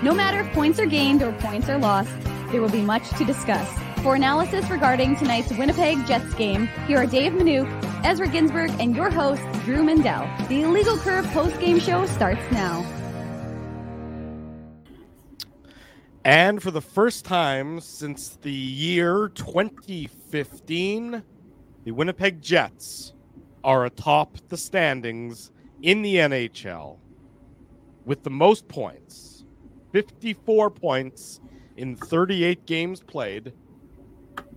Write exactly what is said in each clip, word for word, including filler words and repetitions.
No matter if points are gained or points are lost, there will be much to discuss. For analysis regarding tonight's Winnipeg Jets game, here are Dave Manuk, Ezra Ginsberg, and your host, Drew Mindell. The Illegal Curve post-game show starts now. And for the first time since the year twenty fifteen, the Winnipeg Jets are atop the standings in the N H L with the most points, fifty-four points in thirty-eight games played,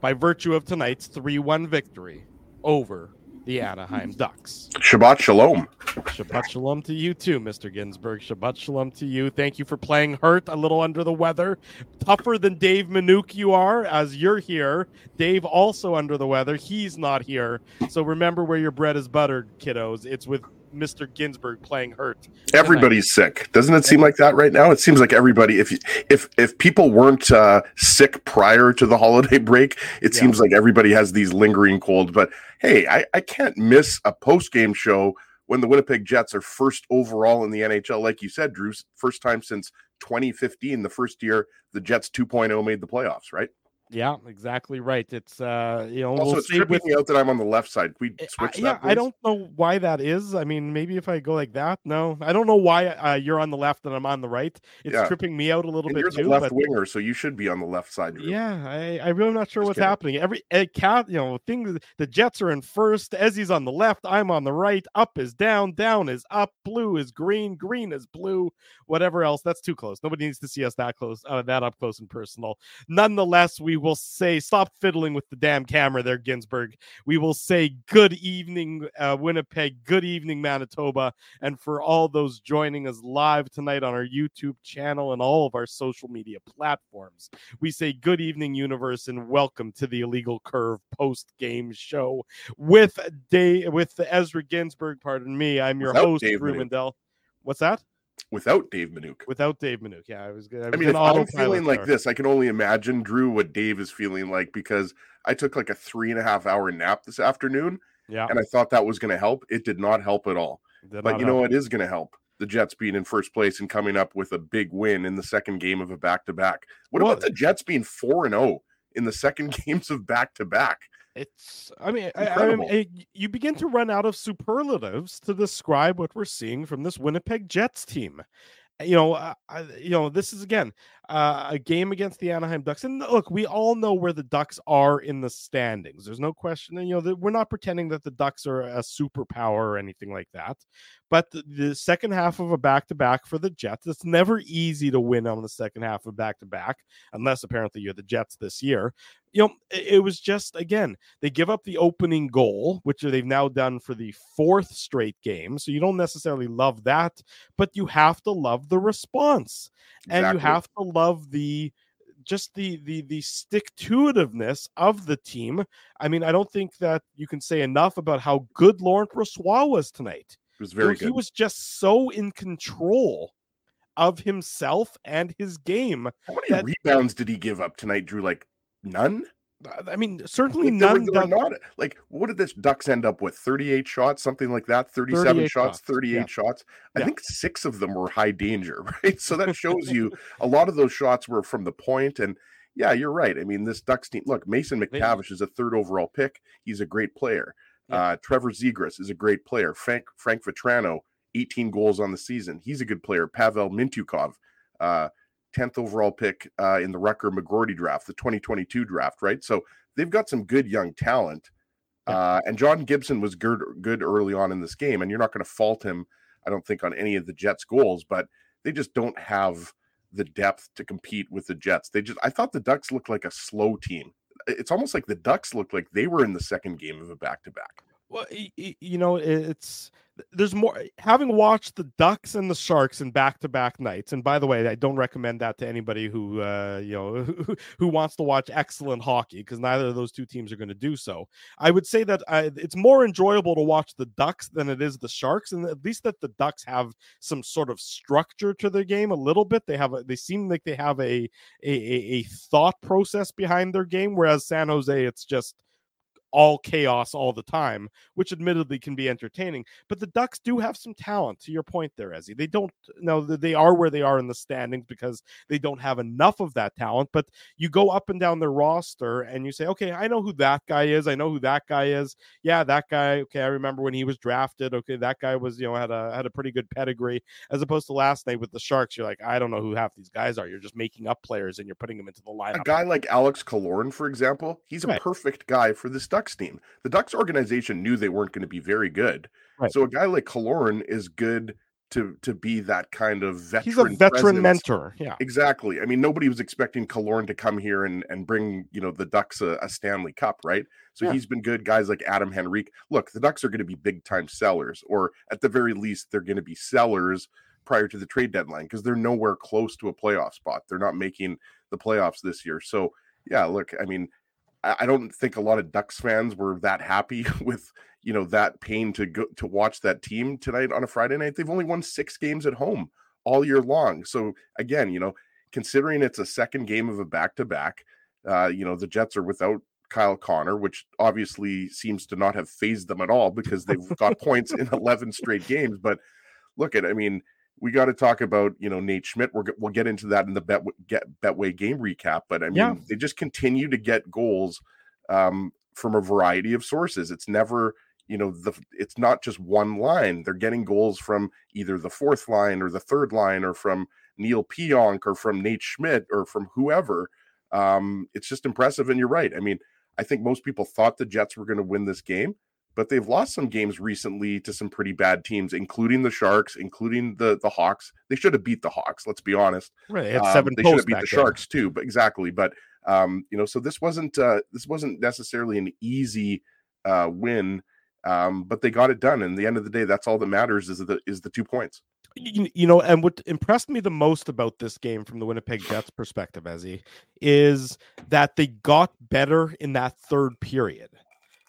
by virtue of tonight's three one victory over the Anaheim Ducks. Shabbat shalom. Shabbat shalom to you too, Mister Ginsberg. Shabbat shalom to you. Thank you for playing hurt, a little under the weather. Tougher than Dave Manuk you are, as you're here. Dave also under the weather. He's not here. So remember where your bread is buttered, kiddos. It's with Mister Ginsberg playing hurt. Everybody's sick. Doesn't it seem like that right now? It seems like everybody, if if if people weren't uh, sick prior to the holiday break, it yeah. seems like everybody has these lingering colds. But hey, I, I can't miss a post-game show when the Winnipeg Jets are first overall in the N H L. Like you said, Drew, first time since twenty fifteen, the first year the Jets two point oh made the playoffs, right? Yeah, exactly right. It's uh, you know, also we'll tripping with... me out that I'm on the left side. Can we switch I, that. Yeah, please? I don't know why that is. I mean, maybe if I go like that, no, I don't know why uh, you're on the left and I'm on the right. It's yeah. tripping me out a little and bit. You're the too, left but... winger, so you should be on the left side. Really. Yeah, I, I really not sure Just what's kidding. happening. Every uh, cat, you know, things. The Jets are in first. Ezzie's on the left. I'm on the right. Up is down. Down is up. Blue is green. Green is blue. Whatever else. That's too close. Nobody needs to see us that close. Uh, that up close and personal. Nonetheless, we. We'll say stop fiddling with the damn camera there, Ginsberg. We will say good evening, uh, Winnipeg. Good evening, Manitoba. And for all those joining us live tonight on our YouTube channel and all of our social media platforms, we say good evening, universe, and welcome to the Illegal Curve post-game show with Day with Ezra Ginsberg. Pardon me. I'm your Without host, Dave Drew Mindell. What's that? Without Dave Manuk. Without Dave Manuk, yeah. I was good. I, was I mean, if I'm feeling like this, I can only imagine, Drew, what Dave is feeling like, because I took like a three and a half hour nap this afternoon, yeah. and I thought that was going to help. It did not help at all. But you know what is going to help? The Jets being in first place and coming up with a big win in the second game of a back-to-back. What well, about the Jets being four and oh in the second games of back-to-back? It's, I mean, I, I mean I, you begin to run out of superlatives to describe what we're seeing from this Winnipeg Jets team. You know, uh, I, you know, this is, again, uh, a game against the Anaheim Ducks. And look, we all know where the Ducks are in the standings. There's no question. And, you know, the, we're not pretending that the Ducks are a superpower or anything like that. But the, the second half of a back-to-back for the Jets, it's never easy to win on the second half of back-to-back, unless apparently you're the Jets this year. You know, it, it was just, again, they give up the opening goal, which they've now done for the fourth straight game. So you don't necessarily love that, but you have to love the response. Exactly. And you have to love the just the the the stick-to-itiveness of the team. I mean, I don't think that you can say enough about how good Laurent Brossoit was tonight. It was very he, good. He was just so in control of himself and his game. How many that, rebounds did he give up tonight, Drew? Like none? I mean, certainly I none. Were, not, like, what did this Ducks end up with? thirty-eight shots, something like that? thirty-seven shots, thirty-eight yeah. shots. I yeah. think six of them were high danger, right? So that shows you a lot of those shots were from the point. And yeah, you're right. I mean, this Ducks team, look, Mason McTavish yeah. is a third overall pick. He's a great player. Uh, Trevor Zegras is a great player. Frank Frank Vatrano, eighteen goals on the season. He's a good player. Pavel Mintukov, uh, tenth overall pick uh, in the Rucker-McGroarty draft, the twenty twenty-two draft, right? So they've got some good young talent. Uh, and John Gibson was good, good early on in this game, and you're not going to fault him, I don't think, on any of the Jets' goals, but they just don't have the depth to compete with the Jets. They just, I thought the Ducks looked like a slow team. It's almost like the Ducks looked like they were in the second game of a back-to-back. Well, you know, it's there's more having watched the Ducks and the Sharks in back-to-back nights. And by the way, I don't recommend that to anybody who, uh, you know, who, who wants to watch excellent hockey, because neither of those two teams are going to do so. I would say that I, it's more enjoyable to watch the Ducks than it is the Sharks. And at least that the Ducks have some sort of structure to their game a little bit. They have a, they seem like they have a, a, a thought process behind their game, whereas San Jose, it's just all chaos all the time, which admittedly can be entertaining. But the Ducks do have some talent, to your point there, Ezzy. They don't know that they are where they are in the standings because they don't have enough of that talent. But you go up and down their roster and you say, okay, I know who that guy is. I know who that guy is. Yeah, that guy. Okay, I remember when he was drafted. Okay, that guy was, you know, had a had a pretty good pedigree, as opposed to last night with the Sharks. You're like, I don't know who half these guys are. You're just making up players and you're putting them into the lineup. A guy like Alex Killorn, for example, he's a right. perfect guy for this Ducks team. The Ducks organization knew they weren't going to be very good. Right. So a guy like Killorn is good to to be that kind of veteran. He's a veteran presence. mentor. Yeah, exactly. I mean, nobody was expecting Killorn to come here and, and bring, you know, the Ducks a, a Stanley Cup, right? So yeah. he's been good. Guys like Adam Henrique. Look, the Ducks are going to be big time sellers, or at the very least, they're going to be sellers prior to the trade deadline because they're nowhere close to a playoff spot. They're not making the playoffs this year. So yeah, look, I mean, I don't think a lot of Ducks fans were that happy with, you know, that pain to go to watch that team tonight on a Friday night. They've only won six games at home all year long. So again, you know, considering it's a second game of a back-to-back, uh, you know, the Jets are without Kyle Connor, which obviously seems to not have fazed them at all because they've got points in eleven straight games. But look at, I mean, we got to talk about, you know, Nate Schmidt. We're, we'll get into that in the bet, get, Betway game recap. But, I mean, yeah. they just continue to get goals um, from a variety of sources. It's never, you know, the it's not just one line. They're getting goals from either the fourth line or the third line or from Neil Pionk or from Nate Schmidt or from whoever. Um, it's just impressive, and you're right. I mean, I think most people thought the Jets were going to win this game, but they've lost some games recently to some pretty bad teams, including the Sharks, including the, the Hawks. They should have beat the Hawks, let's be honest. Right, they had seven um, they should have beat the Sharks too, but exactly. But um, you know, so this wasn't uh, this wasn't necessarily an easy uh, win, um, but they got it done. And at the end of the day, that's all that matters is the is the two points. You, you know, and what impressed me the most about this game from the Winnipeg Jets perspective, Ezzy, is that they got better in that third period.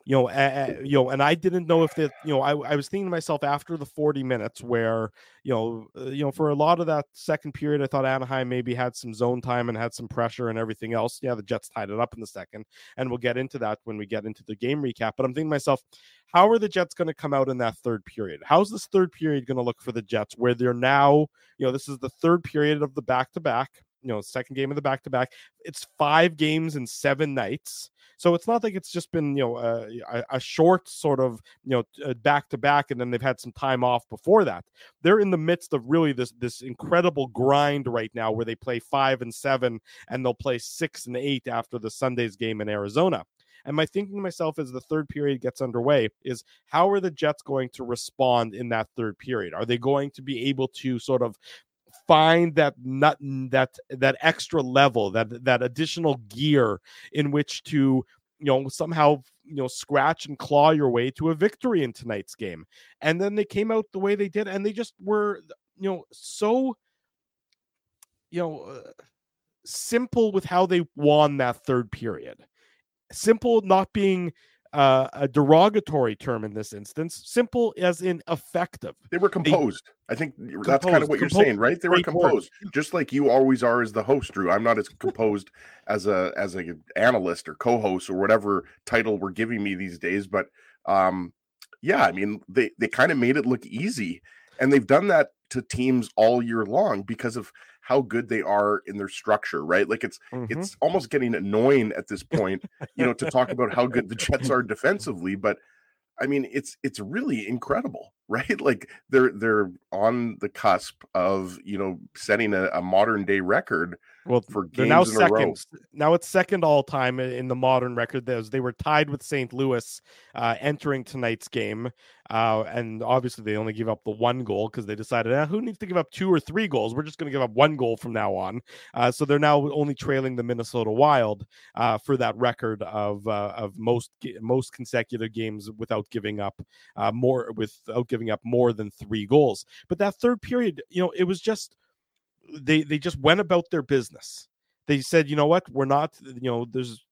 You know, uh, you know, and I didn't know if that, you know, I, I was thinking to myself after the forty minutes where, you know, uh, you know, for a lot of that second period, I thought Anaheim maybe had some zone time and had some pressure and everything else. Yeah, the Jets tied it up in the second, and we'll get into that when we get into the game recap. But I'm thinking to myself, how are the Jets going to come out in that third period? How's this third period going to look for the Jets where they're now, you know, this is the third period of the back-to-back, you know, second game of the back-to-back. It's five games in seven nights. So it's not like it's just been, you know, uh, a, a short sort of, you know, back to back, and then they've had some time off before that. They're in the midst of really this this incredible grind right now, where they play five and seven, and they'll play six and eight after the Sunday's game in Arizona. And my thinking to myself as the third period gets underway is, how are the Jets going to respond in that third period? Are they going to be able to sort of find that nut, that that extra level, that that additional gear in which to, you know, somehow, you know, scratch and claw your way to a victory in tonight's game? And then they came out the way they did, and they just were, you know, so, you know, uh, simple with how they won that third period. Simple not being Uh, a derogatory term in this instance, simple as in effective. They were composed. They, I think composed, that's kind of what composed, you're saying, right? They were composed, just like you always are as the host, Drew. I'm not as composed as a as a analyst or co-host or whatever title we're giving me these days. But um, yeah, I mean, they they kind of made it look easy, and they've done that to teams all year long because of how good they are in their structure, right? Like it's mm-hmm. it's almost getting annoying at this point, you know, to talk about how good the Jets are defensively. But I mean, it's it's really incredible, right? Like they're they're on the cusp of, you know, setting a, a modern day record. Well, for games now in second. A row. Now it's second all time in the modern record. As they were tied with Saint Louis uh, entering tonight's game, uh, and obviously they only gave up the one goal because they decided, eh, who needs to give up two or three goals? We're just going to give up one goal from now on. Uh, so they're now only trailing the Minnesota Wild uh, for that record of uh, of most most consecutive games without giving up uh, more without giving up more than three goals. But that third period, you know, it was just. They they just went about their business. They said, you know what, we're not, you know, there's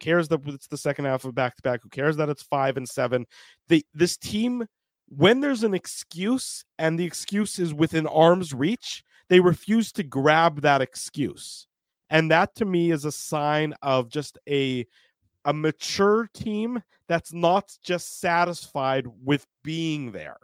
cares that it's the second half of back to back. Who cares that it's five and seven? They this team, when there's an excuse and the excuse is within arm's reach, they refuse to grab that excuse, and that to me is a sign of just a a mature team that's not just satisfied with being there,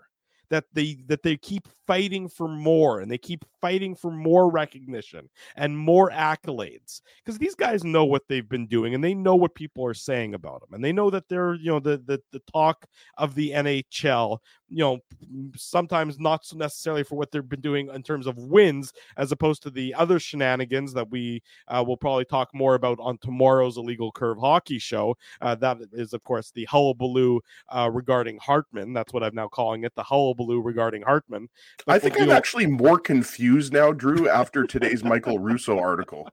that they that they keep fighting for more, and they keep fighting for more recognition and more accolades, because these guys know what they've been doing, and they know what people are saying about them, and they know that they're, you know, the the, the talk of the N H L, you know, sometimes not so necessarily for what they've been doing in terms of wins, as opposed to the other shenanigans that we uh, will probably talk more about on tomorrow's Illegal Curve Hockey show. Uh, that is, of course, the hullabaloo uh, regarding Hartman. That's what I'm now calling it, the hullabaloo regarding Hartman. But I think we'll I'm deal- actually more confused now, Drew, after today's Michael Russo article.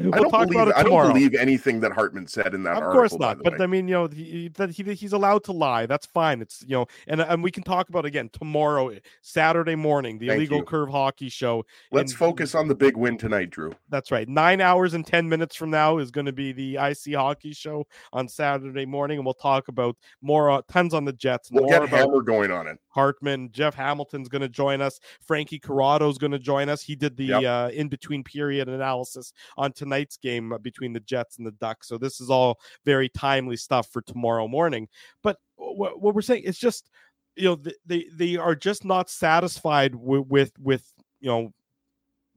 We'll I, don't talk believe, about it I don't believe anything that Hartman said in that article. Of course article, not, but way. I mean, you know, he, that he he's allowed to lie. That's fine. It's, you know, and and we can talk about it again tomorrow, Saturday morning, the Thank Illegal you. Curve Hockey show. Let's and, focus on the big win tonight, Drew. That's right. Nine hours and ten minutes from now is going to be the I C Hockey show on Saturday morning, and we'll talk about more uh, tons on the Jets. We'll more get about Hammer going on it. Hartman, Jeff Hamilton's going to join us. Frankie Corrado's going to join us. He did the yep. uh, in-between period analysis on tonight's game between the Jets and the Ducks. So this is all very timely stuff for tomorrow morning. But what, what we're saying is just, you know, they they are just not satisfied with, with, with, you know,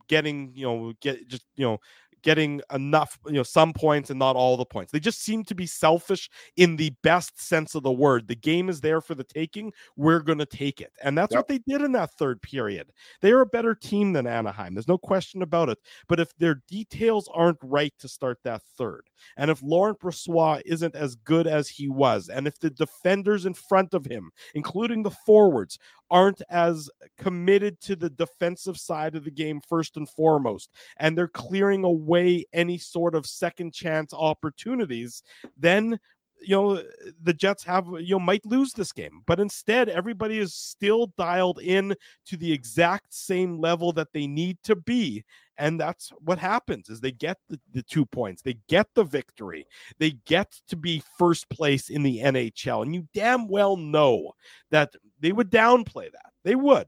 getting, you know, get just, you know, getting enough, you know, some points and not all the points. They just seem to be selfish in the best sense of the word. The game is there for the taking. We're going to take it. And that's yep. what they did in that third period. They are a better team than Anaheim. There's no question about it. But if their details aren't right to start that third, and if Laurent Brossoit isn't as good as he was, and if the defenders in front of him, including the forwards, aren't as committed to the defensive side of the game first and foremost, and they're clearing away any sort of second chance opportunities, then, you know, the Jets have, you know, might lose this game. But instead, everybody is still dialed in to the exact same level that they need to be. And that's what happens, is they get the, the two points. They get the victory. They get to be first place in the N H L. And you damn well know that they would downplay that. They would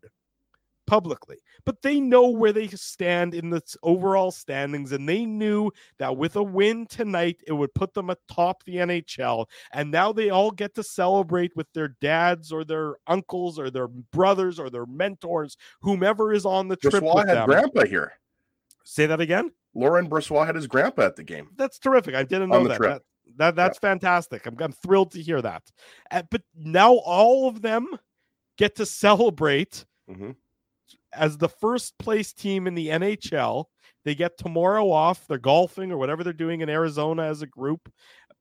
publicly. But they know where they stand in the overall standings, and they knew that with a win tonight, it would put them atop the N H L. And now they all get to celebrate with their dads or their uncles or their brothers or their mentors, whomever is on the trip with them. That's why I had Grandpa here. Say that again? Laurent Brossoit had his grandpa at the game. That's terrific. I didn't know that. that. That That's yeah. fantastic. I'm, I'm thrilled to hear that. Uh, but now all of them get to celebrate mm-hmm. as the first place team in the N H L. They get tomorrow off. They're golfing or whatever they're doing in Arizona as a group.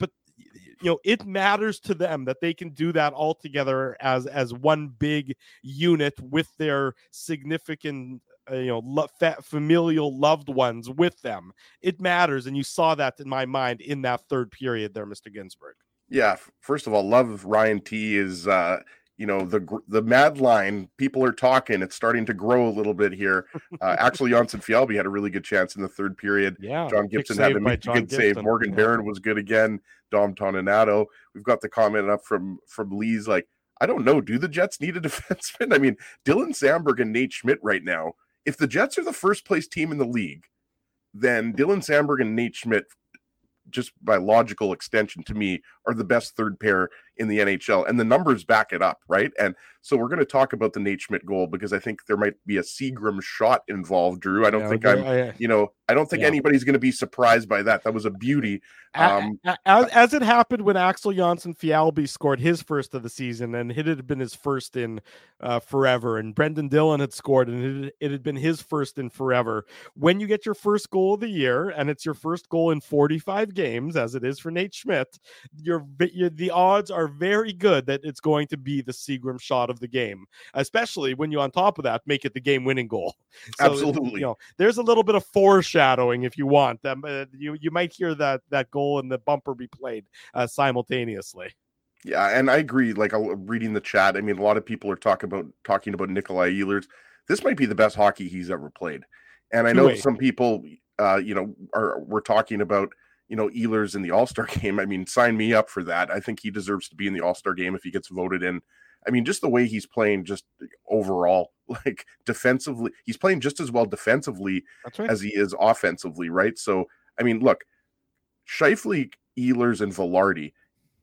But, you know, it matters to them that they can do that all together as, as one big unit with their significant Uh, you know, lo- fat, familial loved ones with them. It matters, and you saw that in my mind in that third period there, Mister Ginsberg. Yeah, first of all, love Ryan T is, uh, you know, the the mad line. People are talking. It's starting to grow a little bit here. Uh, Axel Jonsson-Fjällby had a really good chance in the third period. Yeah, John Gibson had a good Gibson. save. Morgan yeah. Barron was good again. Dom Toninato. We've got the comment up from from Lee's like, I don't know, do the Jets need a defenseman? I mean, Dylan Samberg and Nate Schmidt right now. If the Jets are the first place team in the league, then Dylan Samberg and Nate Schmidt, just by logical extension to me, are the best third pair in the N H L. And the numbers back it up, right? And so we're going to talk about the Nate Schmidt goal, because I think there might be a Seagram's shot involved, Drew. I don't yeah, think I'm, I, you know, I don't think yeah. anybody's going to be surprised by that. That was a beauty. Um, as, as it happened when Axel Jonsson-Fjällby scored his first of the season, and it had been his first in uh, forever, and Brendan Dillon had scored, and it, it had been his first in forever. When you get your first goal of the year, and it's your first goal in forty-five games, as it is for Nate Schmidt, you're, you're, the odds are very good that it's going to be the Seagram shot of the game, especially when you, on top of that, make it the game-winning goal. So, absolutely. You know, there's a little bit of foreshadowing, if you want. Um, uh, you you might hear that that goal and the bumper be played uh, simultaneously. Yeah, and I agree. Like, I'll, reading the chat, I mean, a lot of people are talking about talking about Nikolai Ehlers. This might be the best hockey he's ever played. And I know Two-way. some people, uh, you know, are we're talking about, you know, Ehlers in the All-Star game. I mean, sign me up for that. I think he deserves to be in the All-Star game if he gets voted in. I mean, just the way he's playing, just overall, like defensively, he's playing just as well defensively right. as he is offensively, right? So, I mean, look, Scheifele Ehlers and Vilardi.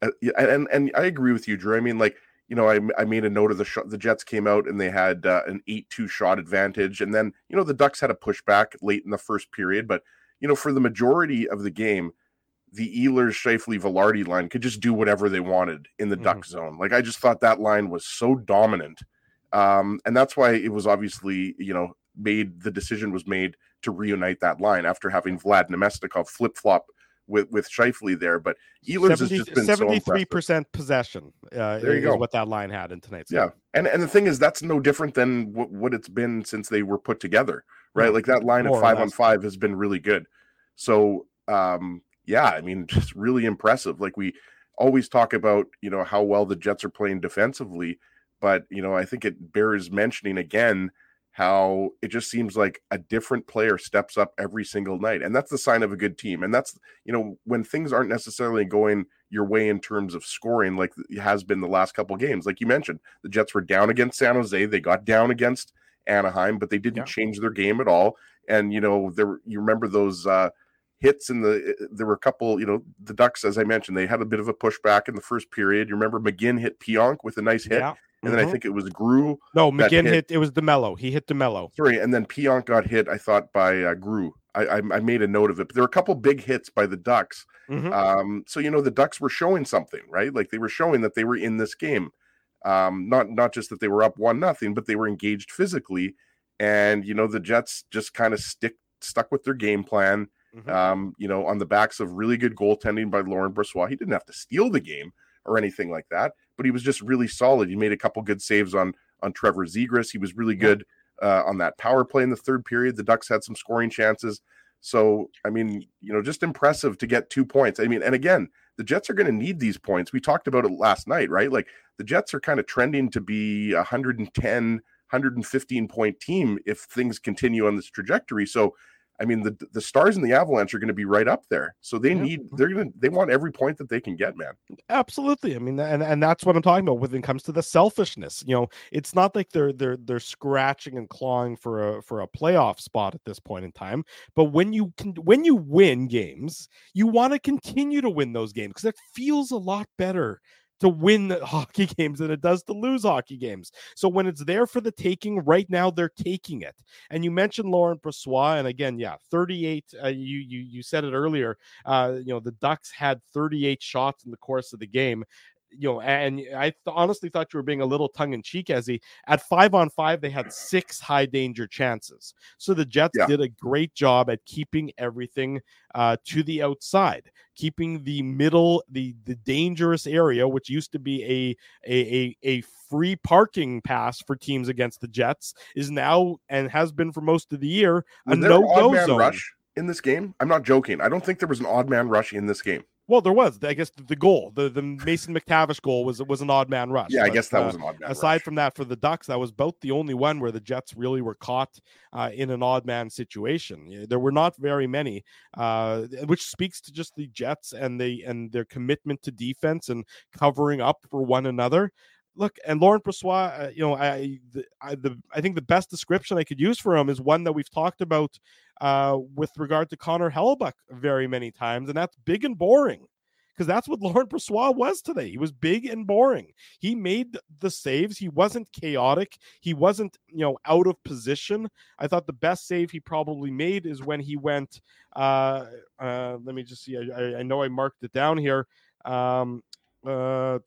And, and and I agree with you, Drew. I mean, like, you know, I I made a note of the shot. The Jets came out and they had uh, an eight two shot advantage. And then, you know, the Ducks had a pushback late in the first period. But, you know, for the majority of the game, the Ehlers, Scheifele, Vilardi line could just do whatever they wanted in the mm-hmm. Duck zone. Like, I just thought that line was so dominant. Um, and that's why it was obviously, you know, made the decision was made to reunite that line after having Vlad Namestnikov flip-flop with, with Scheifele there. But Ehlers has just been seventy-three percent so possession uh, there you is go. What that line had in tonight's yeah. game. And and the thing is, that's no different than what, what it's been since they were put together, right? Mm-hmm. Like that line More at five on five has been really good. So, um, yeah, I mean, just really impressive. Like we always talk about, you know, how well the Jets are playing defensively, but, you know, I think it bears mentioning again how it just seems like a different player steps up every single night. And that's the sign of a good team. And that's, you know, when things aren't necessarily going your way in terms of scoring, like it has been the last couple of games. Like you mentioned, the Jets were down against San Jose. They got down against Anaheim, but they didn't yeah. change their game at all. And, you know, there were, you remember those uh, hits in the, there were a couple, you know, the Ducks, as I mentioned, they had a bit of a pushback in the first period. You remember McGinn hit Pionk with a nice hit. Yeah. And then mm-hmm. I think it was Grew. No, McGinn hit. hit. It was DeMello. He hit DeMello. Sorry, and then Pionk got hit, I thought, by uh, Grew. I, I I made a note of it. But there were a couple big hits by the Ducks. Mm-hmm. Um, so, you know, the Ducks were showing something, right? Like, they were showing that they were in this game. Um, not not just that they were up one nothing, but they were engaged physically. And, you know, the Jets just kind of stick stuck with their game plan, mm-hmm. um, you know, on the backs of really good goaltending by Laurent Brossoit. He didn't have to steal the game or anything like that, but he was just really solid. He made a couple good saves on, on Trevor Zegras. He was really good uh, on that power play in the third period. The Ducks had some scoring chances. So, I mean, you know, just impressive to get two points. I mean, and again, the Jets are going to need these points. We talked about it last night, right? Like the Jets are kind of trending to be one ten, one fifteen point team if things continue on this trajectory. So, I mean, the the Stars and the Avalanche are going to be right up there, so they yeah. need they're going to they want every point that they can get, man. Absolutely, I mean, and, and that's what I'm talking about when it comes to the selfishness. You know, it's not like they're they're they're scratching and clawing for a for a playoff spot at this point in time. But when you can, when you win games, you want to continue to win those games because it feels a lot better to win hockey games than it does to lose hockey games. So when it's there for the taking right now, they're taking it. And you mentioned Laurent Brossoit, and again, yeah, thirty-eight, uh, you you you said it earlier, uh, you know, the Ducks had thirty-eight shots in the course of the game. You know, and I th- honestly thought you were being a little tongue-in-cheek, Ezzy. At five on five, they had six high-danger chances. So the Jets yeah. did a great job at keeping everything uh, to the outside, keeping the middle, the the dangerous area, which used to be a a a, a free parking pass for teams against the Jets, is now and has been for most of the year a no-go zone. Rush in this game? I'm not joking. I don't think there was an odd man rush in this game. Well, there was, I guess, the goal, the, the Mason McTavish goal was was an odd man rush. Yeah, but, I guess that uh, was an odd man Aside rush. From that, for the Ducks, that was about the only one where the Jets really were caught uh, in an odd man situation. There were not very many, uh, which speaks to just the Jets and they and their commitment to defense and covering up for one another. Look, and Laurent Brossoit, uh, you know, I the, I the I think the best description I could use for him is one that we've talked about uh, with regard to Connor Hellebuck very many times, and that's big and boring, because that's what Laurent Brossoit was today. He was big and boring. He made the saves. He wasn't chaotic. He wasn't, you know, out of position. I thought the best save he probably made is when he went. Uh, uh, let me just see. I, I know I marked it down here. Um, Uh,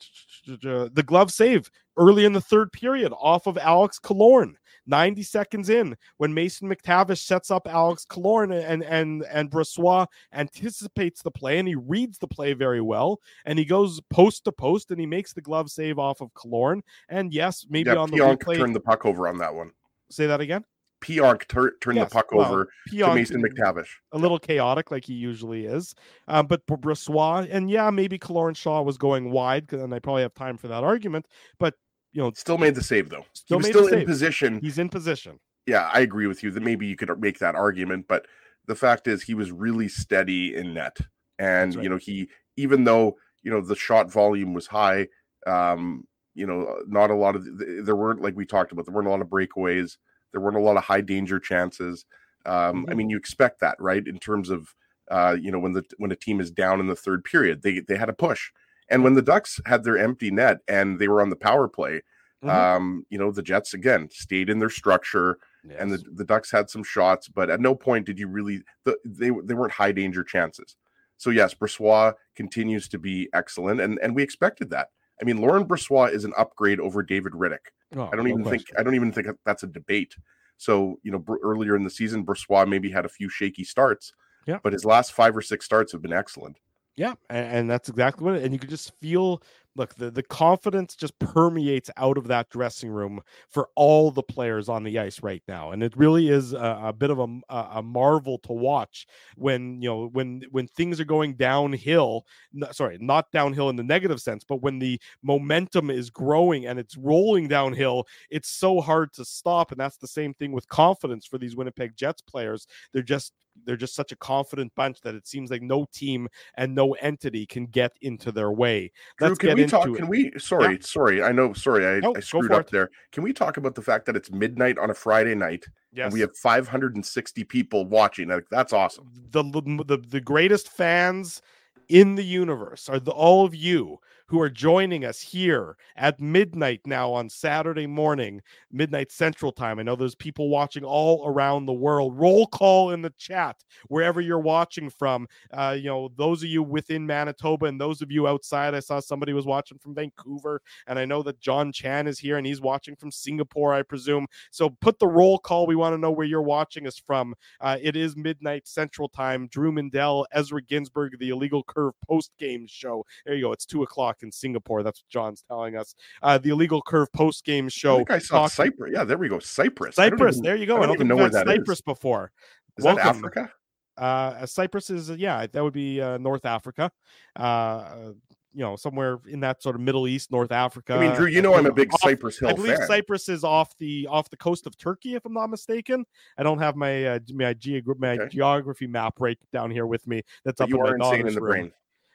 the glove save early in the third period off of Alex Killorn, ninety seconds in, when Mason McTavish sets up Alex Killorn and and and Brossoit anticipates the play and he reads the play very well and he goes post to post and he makes the glove save off of Killorn. And yes, maybe yeah, on the replay, turned the puck over on that one. Say that again. Pionk tur- turned yes, the puck well, over Pionk, to Mason McTavish. A little chaotic like he usually is. Um, but Brossoit, and yeah, maybe Killorn Shaw was going wide, and I probably have time for that argument. But, you know. Still made the save, though. Still he was made still the in save. position. He's in position. Yeah, I agree with you that maybe you could make that argument. But the fact is he was really steady in net. And, right. you know, he, even though, you know, the shot volume was high, um, you know, not a lot of, there weren't, like we talked about, there weren't a lot of breakaways. There weren't a lot of high danger chances. Um, mm-hmm. I mean, you expect that, right? In terms of uh, you know, when the when a team is down in the third period, they they had a push. And when the Ducks had their empty net and they were on the power play, mm-hmm. um, you know, the Jets, again, stayed in their structure. Yes. And the, the Ducks had some shots, but at no point did you really the, they they weren't high danger chances. So yes, Brossoit continues to be excellent, and, and we expected that. I mean, Laurent Brossoit is an upgrade over David Riddick. Oh, I don't no even question. think I don't even think that's a debate. So you know, br- earlier in the season, Brossoit maybe had a few shaky starts, yeah, but his last five or six starts have been excellent. Yeah, and, and that's exactly what it is. And you could just feel. Look, the, the confidence just permeates out of that dressing room for all the players on the ice right now. And it really is a, a bit of a, a marvel to watch when, you know, when, when things are going downhill, no, sorry, not downhill in the negative sense, but when the momentum is growing and it's rolling downhill, it's so hard to stop. And that's the same thing with confidence for these Winnipeg Jets players. They're just, they're just such a confident bunch that it seems like no team and no entity can get into their way. Let's Drew, can we talk? It. Can we? Sorry, yeah. sorry. I know. Sorry, I, no, I screwed up it. there. Can we talk about the fact that it's midnight on a Friday night? Yes. And we have five hundred sixty people watching. Like, that's awesome. The, the the greatest fans in the universe are the, all of you who are joining us here at midnight now on Saturday morning, midnight Central Time. I know there's people watching all around the world. Roll call in the chat, wherever you're watching from. Uh, you know, those of you within Manitoba and those of you outside. I saw somebody was watching from Vancouver, and I know that John Chan is here and he's watching from Singapore, I presume. So put the roll call. We want to know where you're watching us from. Uh, it is midnight Central Time. Drew Mindell, Ezra Ginsberg, the Illegal Curve post-game show. There you go. It's two o'clock in Singapore. That's what John's telling us. Uh, the Illegal Curve post-game show. I think I saw talking... Cyprus. Yeah, there we go. Cyprus. Cyprus. Even, there you go. I don't, I don't even know where that Cyprus is. Before. Is Welcome. That Africa? Uh, Cyprus is, yeah, that would be uh, North Africa. Uh, you know, somewhere in that sort of Middle East, North Africa. I mean, Drew, you know, I'm a big off, Cypress Hill fan. I believe fan. Cyprus is off the off the coast of Turkey, if I'm not mistaken. I don't have my uh, my, geog- my okay. geography map right down here with me. That's but up you in are my insane in the room. Brain.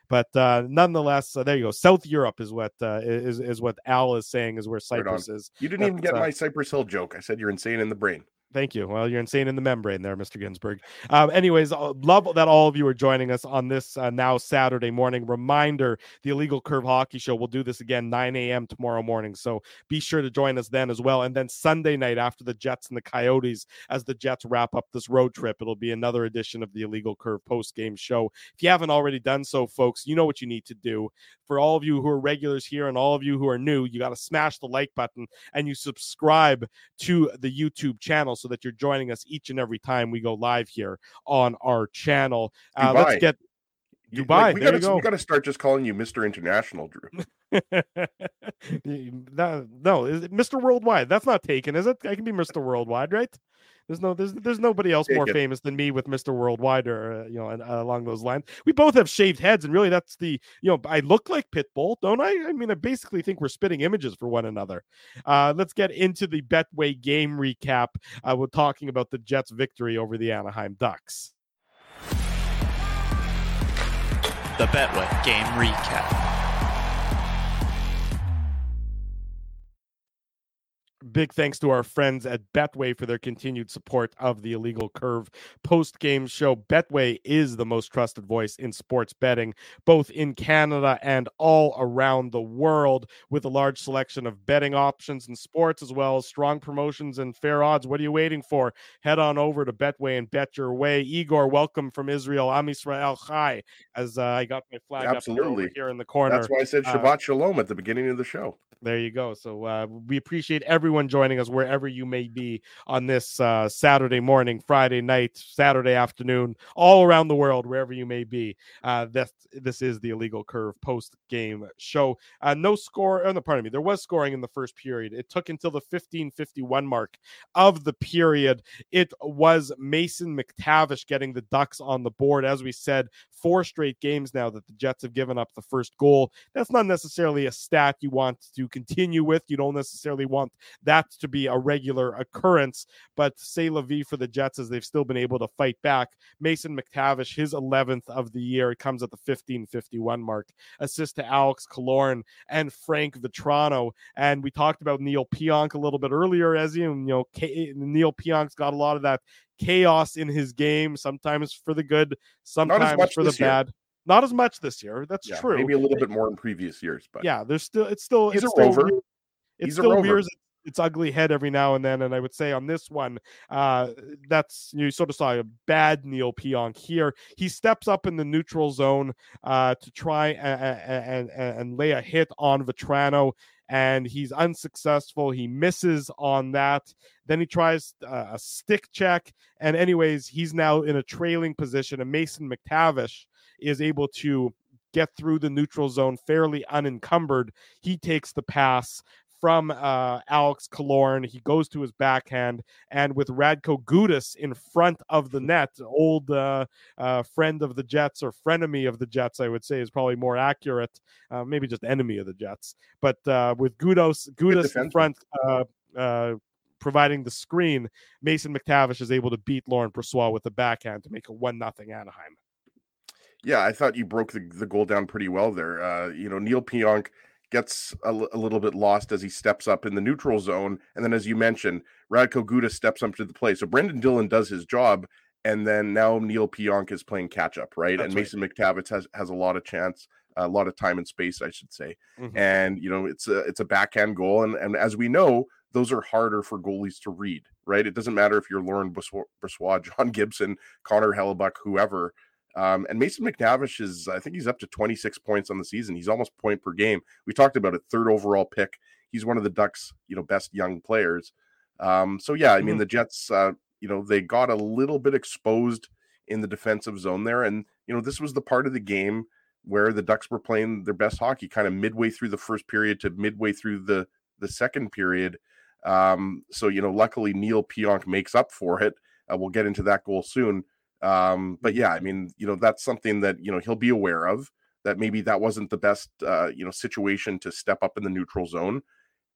But uh, nonetheless, uh, there you go. South Europe is what uh, is is what Al is saying is where Cyprus right is. You didn't That's, even get uh, my Cypress Hill joke. I said you're insane in the brain. Thank you. Well, you're insane in the membrane there, Mister Ginsberg. Um, anyways, love that all of you are joining us on this uh, now Saturday morning. Reminder, the Illegal Curve Hockey Show. We'll do this again nine a.m. tomorrow morning. So be sure to join us then as well. And then Sunday night after the Jets and the Coyotes, as the Jets wrap up this road trip, it'll be another edition of the Illegal Curve post-game show. If you haven't already done so, folks, you know what you need to do. For all of you who are regulars here and all of you who are new, you got to smash the like button and you subscribe to the YouTube channel, so that you're joining us each and every time we go live here on our channel. Uh, let's get Dubai. Like, we there gotta, you go. We got to start just calling you Mister International, Drew. that, no, is it Mister Worldwide? That's not taken, is it? I can be Mister Worldwide, right? There's no, there's, there's nobody else Take more it. famous than me with Mister Worldwide, or uh, you know, and, uh, along those lines. We both have shaved heads, and really, that's the, you know, I look like Pitbull, don't I? I mean, I basically think we're spitting images for one another. Uh, let's get into the Betway game recap. Uh, we're talking about the Jets' victory over the Anaheim Ducks. The Betway game recap. Big thanks to our friends at Betway for their continued support of the Illegal Curve post-game show. Betway is the most trusted voice in sports betting, both in Canada and all around the world, with a large selection of betting options and sports, as well as strong promotions and fair odds. What are you waiting for? Head on over to Betway and bet your way. Igor, welcome from Israel. Am Yisrael Chai, as uh, I got my flag Absolutely. up over here in the corner. That's why I said Shabbat uh, Shalom at the beginning of the show. There you go. So uh, we appreciate everyone joining us wherever you may be on this uh, Saturday morning, Friday night, Saturday afternoon, all around the world, wherever you may be. Uh, this, this is the Illegal Curve post-game show. Uh, no score. Oh, no, pardon me. There was scoring in the first period. It took until the fifteen fifty-one mark of the period. It was Mason McTavish getting the Ducks on the board. As we said, four straight games now that the Jets have given up the first goal. That's not necessarily a stat you want to continue with. You don't necessarily want that to be a regular occurrence, but c'est la vie for the Jets as they've still been able to fight back. Mason McTavish, his eleventh of the year, it comes at the fifteen fifty-one mark. Assist to Alex Killorn and Frank Vatrano. And we talked about Neil Pionk a little bit earlier, as you know, Neil Pionk's got a lot of that chaos in his game, sometimes for the good, sometimes for the bad. Year. Not as much this year. That's yeah, true. Maybe a little bit more in previous years, but yeah, there's still it's still he's it's a rover. Still, it still rears its ugly head every now and then. And I would say on this one, uh, that's you sort of saw a bad Neil Pionk here. He steps up in the neutral zone uh, to try and, and, and lay a hit on Vatrano. And he's unsuccessful. He misses on that. Then he tries uh, a stick check. And anyways, he's now in a trailing position. And Mason McTavish is able to get through the neutral zone fairly unencumbered. He takes the pass from uh, Alex Killorn. He goes to his backhand, and with Radko Gudas in front of the net, old uh, uh, friend of the Jets, or frenemy of the Jets, I would say is probably more accurate. Uh, maybe just enemy of the Jets. But uh, with Gudas, Gudas in front, uh, uh, providing the screen, Mason McTavish is able to beat Laurent Brossoit with the backhand to make a one nothing Anaheim. Yeah, I thought you broke the, the goal down pretty well there. Uh, you know, Neil Pionk gets a, l- a little bit lost as he steps up in the neutral zone. And then, as you mentioned, Radko Gudas steps up to the plate. So Brendan Dillon does his job, and then now Neil Pionk is playing catch-up, right? That's and right. Mason McTavish has, has a lot of chance, a lot of time and space, I should say. Mm-hmm. And, you know, it's a, it's a backhand goal. And, and as we know, those are harder for goalies to read, right? It doesn't matter if you're Laurent Brossoit, John Gibson, Connor Hellebuck, whoever. Um, and Mason McTavish is, I think he's up to twenty-six points on the season. He's almost point per game. We talked about it, third overall pick. He's one of the Ducks, you know, best young players. Um, so, yeah, I mean, mm-hmm. the Jets, uh, you know, they got a little bit exposed in the defensive zone there. And, you know, this was the part of the game where the Ducks were playing their best hockey kind of midway through the first period to midway through the, the second period. Um, so, you know, luckily Neil Pionk makes up for it. Uh, we'll get into that goal soon. Um, but yeah, I mean, you know, that's something that, you know, he'll be aware of, that maybe that wasn't the best, uh, you know, situation to step up in the neutral zone.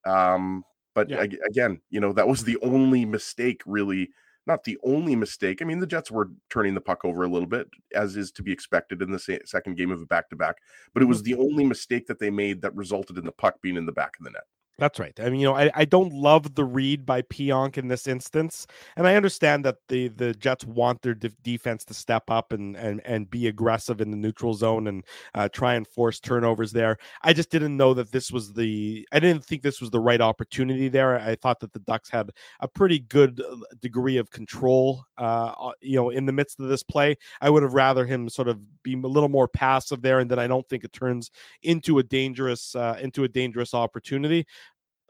Um, but yeah. ag- again, you know, that was the only mistake, really, not the only mistake. I mean, the Jets were turning the puck over a little bit, as is to be expected in the sa- second game of a back-to-back, but it was the only mistake that they made that resulted in the puck being in the back of the net. That's right. I mean, you know, I, I don't love the read by Pionk in this instance. And I understand that the, the Jets want their de- defense to step up and, and, and be aggressive in the neutral zone and uh, try and force turnovers there. I just didn't know that this was the, I didn't think this was the right opportunity there. I thought that the Ducks had a pretty good degree of control, uh, you know, in the midst of this play. I would have rather him sort of be a little more passive there. And then I don't think it turns into a dangerous, uh, into a dangerous opportunity.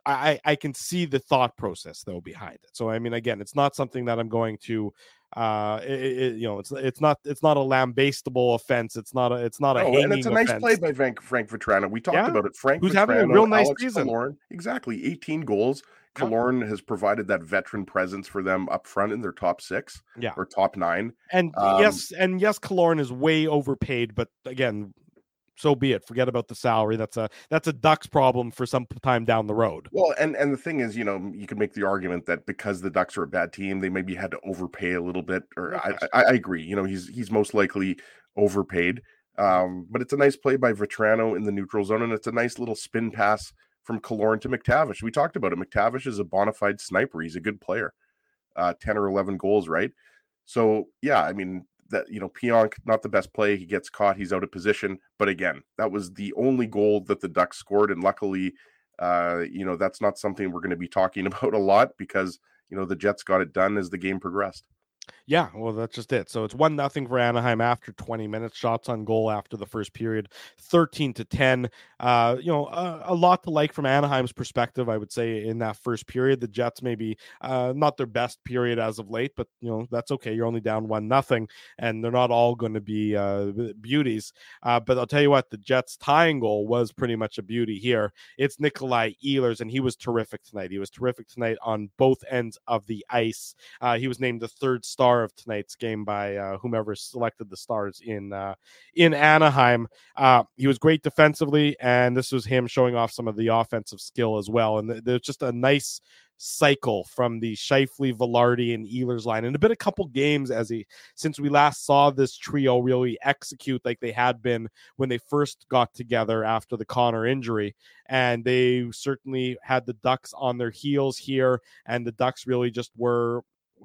I, I can see the thought process, though, behind it. So, I mean, again, it's not something that I'm going to, uh, it, it, you know, it's it's not it's not a lambastable offense. It's not a it's not a. Oh, hanging and it's a nice offense. Play by Frank, Frank Vatrano. We talked yeah. about it. Frank, who's Vatrano, having a real nice Alex season. Killorn, exactly, eighteen goals. Killorn yeah. has provided that veteran presence for them up front in their top six, yeah. or top nine. And um, yes, and yes, Killorn is way overpaid, but again. So be it. Forget about the salary. That's a that's a Ducks problem for some time down the road. Well, and, and the thing is, you know, you can make the argument that because the Ducks are a bad team, they maybe had to overpay a little bit. Or I, I, I agree. You know, he's he's most likely overpaid. Um, but it's a nice play by Vatrano in the neutral zone, and it's a nice little spin pass from Killorn to McTavish. We talked about it. McTavish is a bona fide sniper. He's a good player. Uh, ten or eleven goals, right? So yeah, I mean. That, you know, Pionk, not the best play. He gets caught. He's out of position. But again, that was the only goal that the Ducks scored. And luckily, uh, you know, that's not something we're going to be talking about a lot because, you know, the Jets got it done as the game progressed. Yeah, well, that's just it. So it's one nothing for Anaheim after twenty minutes. Shots on goal after the first period, thirteen to ten. Uh, you know, a, a lot to like from Anaheim's perspective, I would say, in that first period. The Jets maybe uh, not their best period as of late, but, you know, that's okay. You're only down one nothing, and they're not all going to be uh, beauties. Uh, but I'll tell you what, the Jets tying goal was pretty much a beauty here. It's Nikolai Ehlers, and he was terrific tonight. He was terrific tonight on both ends of the ice. Uh, he was named the third star of tonight's game by uh, whomever selected the stars in uh, in Anaheim. Uh, he was great defensively, and this was him showing off some of the offensive skill as well. And th- there's just a nice cycle from the Scheifele, Vilardi, and Ehlers line, and a bit a couple games as he since we last saw this trio really execute like they had been when they first got together after the Connor injury. And they certainly had the Ducks on their heels here, and the Ducks really just were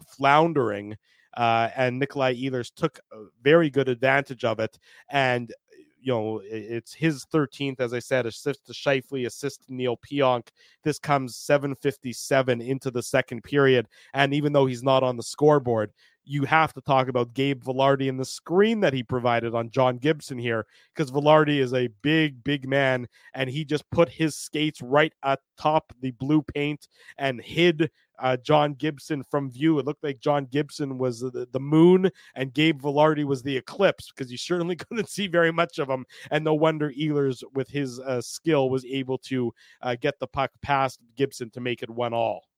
floundering uh, and Nikolai Ehlers took very good advantage of it. And, you know, it's his thirteenth, as I said, assist to Scheifele, assist to Neil Pionk. This comes seven fifty-seven into the second period. And even though he's not on the scoreboard, you have to talk about Gabe Vilardi and the screen that he provided on John Gibson here, because Vilardi is a big, big man, and he just put his skates right atop the blue paint and hid uh, John Gibson from view. It looked like John Gibson was the, the moon and Gabe Vilardi was the eclipse, because you certainly couldn't see very much of him. And no wonder Ehlers, with his uh, skill, was able to uh, get the puck past Gibson to make it one all.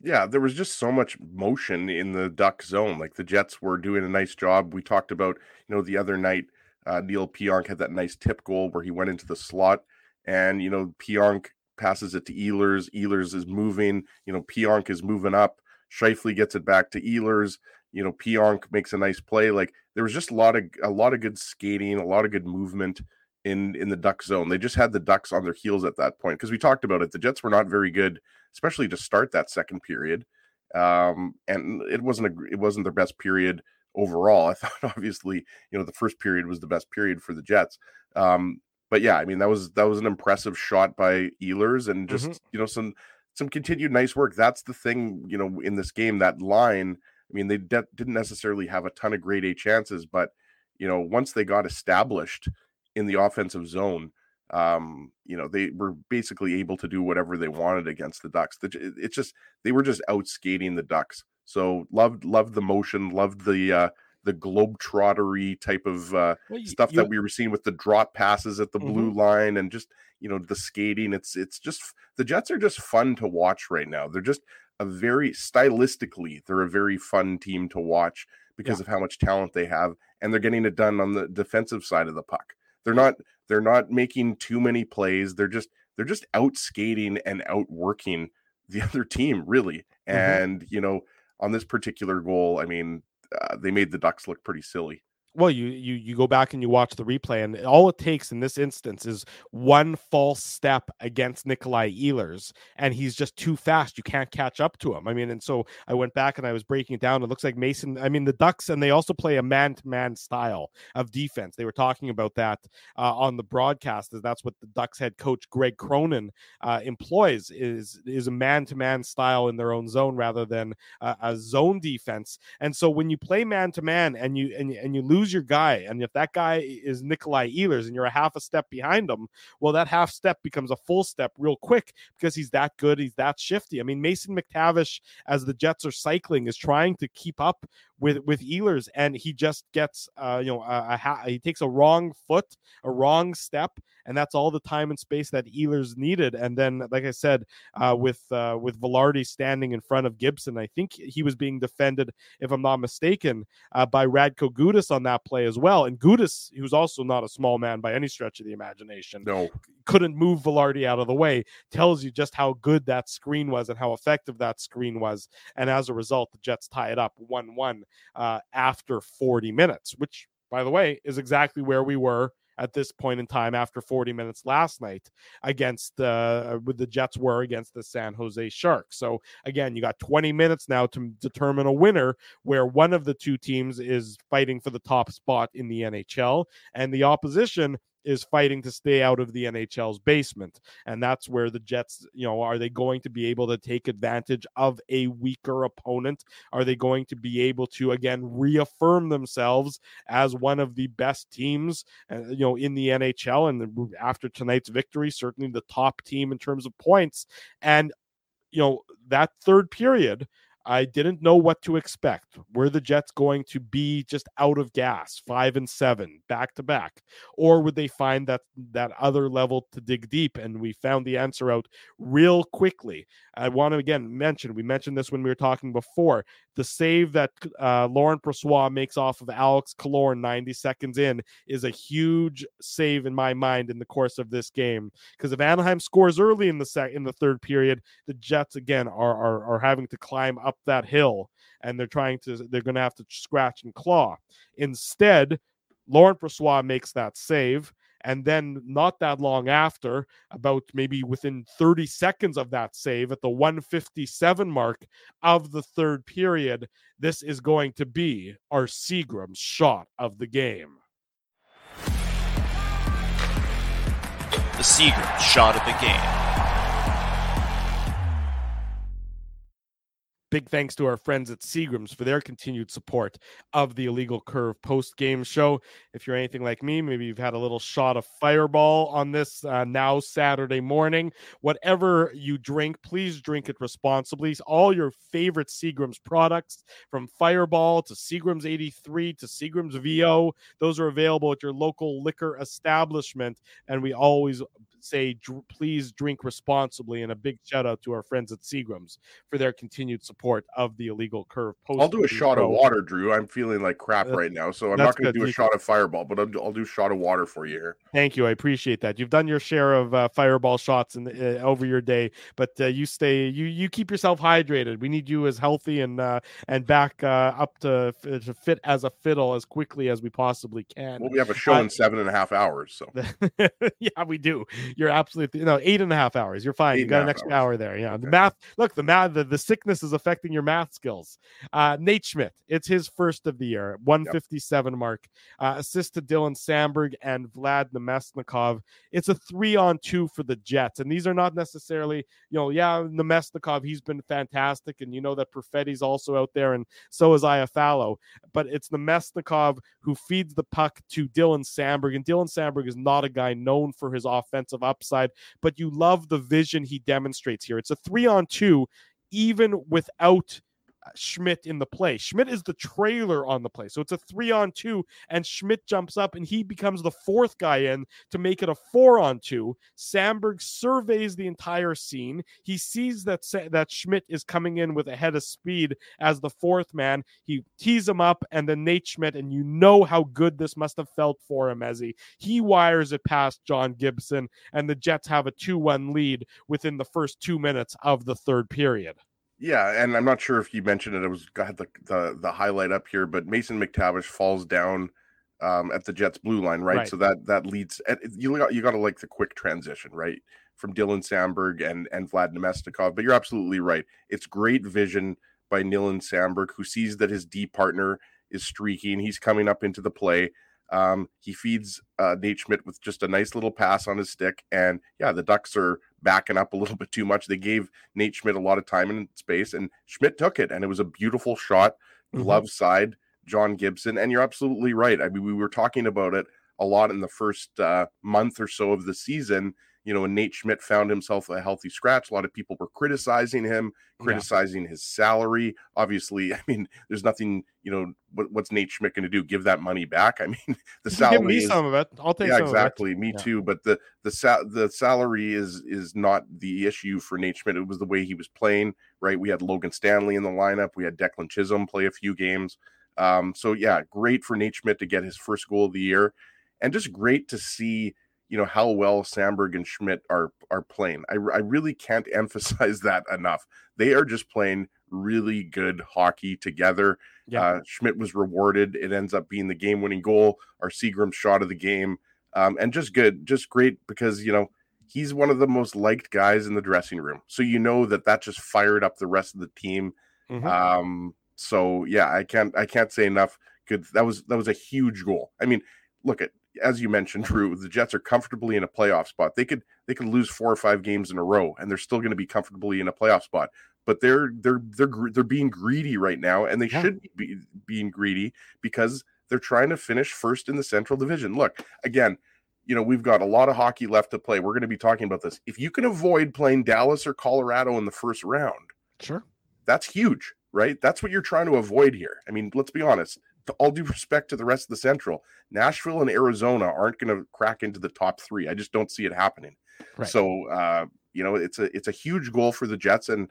Yeah, there was just so much motion in the Duck zone. Like, the Jets were doing a nice job. We talked about, you know, the other night, uh, Neil Pionk had that nice tip goal where he went into the slot, and, you know, Pionk passes it to Ehlers. Ehlers is moving. You know, Pionk is moving up. Scheifele gets it back to Ehlers. You know, Pionk makes a nice play. Like, there was just a lot of a lot of good skating, a lot of good movement in in the Duck zone. They just had the Ducks on their heels at that point, because we talked about it. The Jets were not very good, especially to start that second period. Um, and it wasn't a, it wasn't their best period overall. I thought, obviously, you know, the first period was the best period for the Jets. Um, but yeah, I mean, that was, that was an impressive shot by Ehlers, and just, mm-hmm. you know, some, some continued nice work. That's the thing, you know, in this game, that line, I mean, they de- didn't necessarily have a ton of grade A chances, but, you know, once they got established in the offensive zone, um you know, they were basically able to do whatever they wanted against the Ducks. It's just, they were just out skating the Ducks. So loved loved the motion, loved the uh the globetrottery type of uh well, you, stuff you, that we were seeing with the drop passes at the mm-hmm. blue line, and just, you know, the skating. It's it's just, the Jets are just fun to watch right now. They're just a very, stylistically, they're a very fun team to watch, because yeah. of how much talent they have, and they're getting it done on the defensive side of the puck. They're not They're not making too many plays. They're just they're just out skating and outworking the other team, really. And, mm-hmm. you know, on this particular goal, I mean, uh, they made the Ducks look pretty silly. Well, you you you go back and you watch the replay, and all it takes in this instance is one false step against Nikolai Ehlers, and he's just too fast. You can't catch up to him. I mean, and so I went back and I was breaking it down. It looks like Mason, I mean, the Ducks, and they also play a man-to-man style of defense. They were talking about that uh, on the broadcast, as that's what the Ducks head coach Greg Cronin uh, employs, is, is a man-to-man style in their own zone rather than uh, a zone defense. And so when you play man-to-man and you and, and you lose your guy, and if that guy is Nikolai Ehlers and you're a half a step behind him, well, that half step becomes a full step real quick, because he's that good, he's that shifty. I mean, Mason McTavish, as the Jets are cycling, is trying to keep up with with Ehlers, and he just gets uh you know a, a ha- he takes a wrong foot, a wrong step, and that's all the time and space that Ehlers needed. And then, like I said, uh with uh with Vilardi standing in front of Gibson, I think he was being defended, if I'm not mistaken, uh by Radko Gudas on that play as well. And Gudas, who's also not a small man by any stretch of the imagination, no couldn't move Vilardi out of the way, tells you just how good that screen was and how effective that screen was. And as a result, the Jets tie it up one one uh after forty minutes, which, by the way, is exactly where we were at this point in time after forty minutes last night against uh with the Jets were against the San Jose Sharks. So again, you got twenty minutes now to determine a winner, where one of the two teams is fighting for the top spot in the N H L and the opposition is fighting to stay out of the N H L's basement. And that's where the Jets, you know, are they going to be able to take advantage of a weaker opponent? Are they going to be able to, again, reaffirm themselves as one of the best teams, uh, you know, in the N H L? And the, after tonight's victory, certainly the top team in terms of points. And, you know, that third period, I didn't know what to expect. Were the Jets going to be just out of gas, five and seven, back to back? Or would they find that that other level to dig deep? And we found the answer out real quickly. I want to, again, mention, we mentioned this when we were talking before, the save that uh, Laurent Brossoit makes off of Alex Killorn ninety seconds in is a huge save in my mind in the course of this game. Because if Anaheim scores early in the sec- in the third period, the Jets, again, are are, are having to climb up that hill, and they're trying to they're going to have to scratch and claw. Instead, Laurent Brossoit makes that save, And then not that long after, about maybe within thirty seconds of that save at the one fifty-seven mark of the third period, this is going to be our Seagram's shot of the game. The Seagram's shot of the game. Big thanks to our friends at Seagram's for their continued support of the Illegal Curve post-game show. If you're anything like me, maybe you've had a little shot of Fireball on this uh, now Saturday morning. Whatever you drink, please drink it responsibly. All your favorite Seagram's products, from Fireball to Seagram's eighty-three to Seagram's V O, those are available at your local liquor establishment, and we always say dr- please drink responsibly. And a big shout out to our friends at Seagram's for their continued support of the Illegal Curve post. I'll do a shot of water, Drew. I'm feeling like crap uh, right now, so I'm not going to do a shot of Fireball, but I'll, I'll do a shot of water for you here. Thank you, I appreciate that. You've done your share of uh, Fireball shots in the, uh, over your day, but uh, you stay you you keep yourself hydrated. We need you as healthy and uh, and back uh, up to, to fit as a fiddle as quickly as we possibly can. Well, we have a show uh, in seven and a half hours, so yeah, we do. You're absolutely no eight and a half hours. You're fine. Eight you got an extra hours. Hour there. Yeah, okay. The math. Look, the math. The, the sickness is affecting your math skills. Uh, Nate Schmidt. It's his first of the year. one fifty-seven yep. mark. Uh, assist to Dylan Samberg and Vlad Namestnikov. It's a three on two for the Jets, and these are not necessarily you know yeah Namestnikov. He's been fantastic, and you know that Perfetti's also out there, and so is Iafallo. But it's Namestnikov who feeds the puck to Dylan Samberg, and Dylan Samberg is not a guy known for his offensive upside, but you love the vision he demonstrates here. It's a three on two, even without Schmidt in the play. Schmidt is the trailer on the play. So it's a three on two, and Schmidt jumps up and he becomes the fourth guy in to make it a four on two. Samberg surveys the entire scene. He sees that, that Schmidt is coming in with a head of speed as the fourth man. He tees him up, and then Nate Schmidt, and you know how good this must have felt for him as he, he wires it past John Gibson, and the Jets have a two one lead within the first two minutes of the third period. Yeah, and I'm not sure if you mentioned it. I was I had the, the the highlight up here, but Mason McTavish falls down um, at the Jets' blue line, right? right? So that that leads you got you got to like the quick transition, right, from Dylan Samberg and and Vlad Namestnikov. But you're absolutely right. It's great vision by Dylan Samberg, who sees that his D partner is streaky and he's coming up into the play. Um, he feeds uh, Nate Schmidt with just a nice little pass on his stick, and yeah, the Ducks are backing up a little bit too much. They gave Nate Schmidt a lot of time and space, and Schmidt took it, and it was a beautiful shot, glove mm-hmm. side, John Gibson. And you're absolutely right. I mean, we were talking about it a lot in the first uh, month or so of the season. You know, when Nate Schmidt found himself a healthy scratch, a lot of people were criticizing him, criticizing yeah. his salary. Obviously, I mean, there's nothing, you know, what, what's Nate Schmidt going to do? Give that money back? I mean, the salary give me is, some of it. I'll take yeah, some exactly. of it. Me yeah. too. But the the sa- the salary is is not the issue for Nate Schmidt. It was the way he was playing, right? We had Logan Stanley in the lineup. We had Declan Chisholm play a few games. Um, so, yeah, great for Nate Schmidt to get his first goal of the year. And just great to see you know, how well Samberg and Schmidt are are playing. I, I really can't emphasize that enough. They are just playing really good hockey together. Yeah. Uh, Schmidt was rewarded. It ends up being the game-winning goal, our Seagram's shot of the game. Um, and just good, just great because, you know, he's one of the most liked guys in the dressing room. So you know that that just fired up the rest of the team. Mm-hmm. Um, so, yeah, I can't I can't say enough. Good. That was, that was a huge goal. I mean, look at as you mentioned, Drew, the Jets are comfortably in a playoff spot. They could they could lose four or five games in a row, and they're still going to be comfortably in a playoff spot. But they're they're they're they're being greedy right now, and they yeah. should be being greedy because they're trying to finish first in the Central Division. Look, again, you know we've got a lot of hockey left to play. We're going to be talking about this. If you can avoid playing Dallas or Colorado in the first round, sure, that's huge, right? That's what you're trying to avoid here. I mean, let's be honest. All due respect to the rest of the Central, Nashville and Arizona aren't going to crack into the top three. I just don't see it happening. Right. So, uh, you know, it's a it's a huge goal for the Jets. And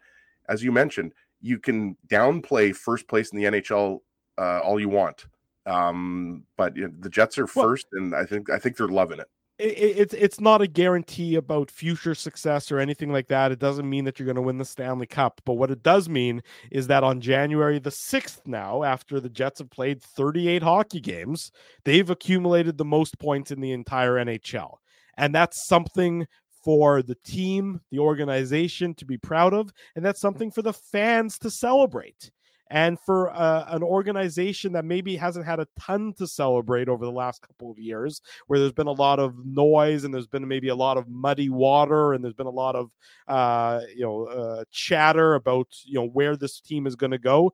as you mentioned, you can downplay first place in the N H L uh, all you want. Um, but you know, the Jets are well, first, and I think I think they're loving it. it, it's it's not a guarantee about future success or anything like that. It doesn't mean that you're going to win the Stanley Cup. But what it does mean is that on January the sixth now, after the Jets have played thirty-eight hockey games, they've accumulated the most points in the entire N H L. And that's something for the team, the organization to be proud of. And that's something for the fans to celebrate. And for uh, an organization that maybe hasn't had a ton to celebrate over the last couple of years, where there's been a lot of noise and there's been maybe a lot of muddy water and there's been a lot of uh, you know uh, chatter about you know where this team is going to go.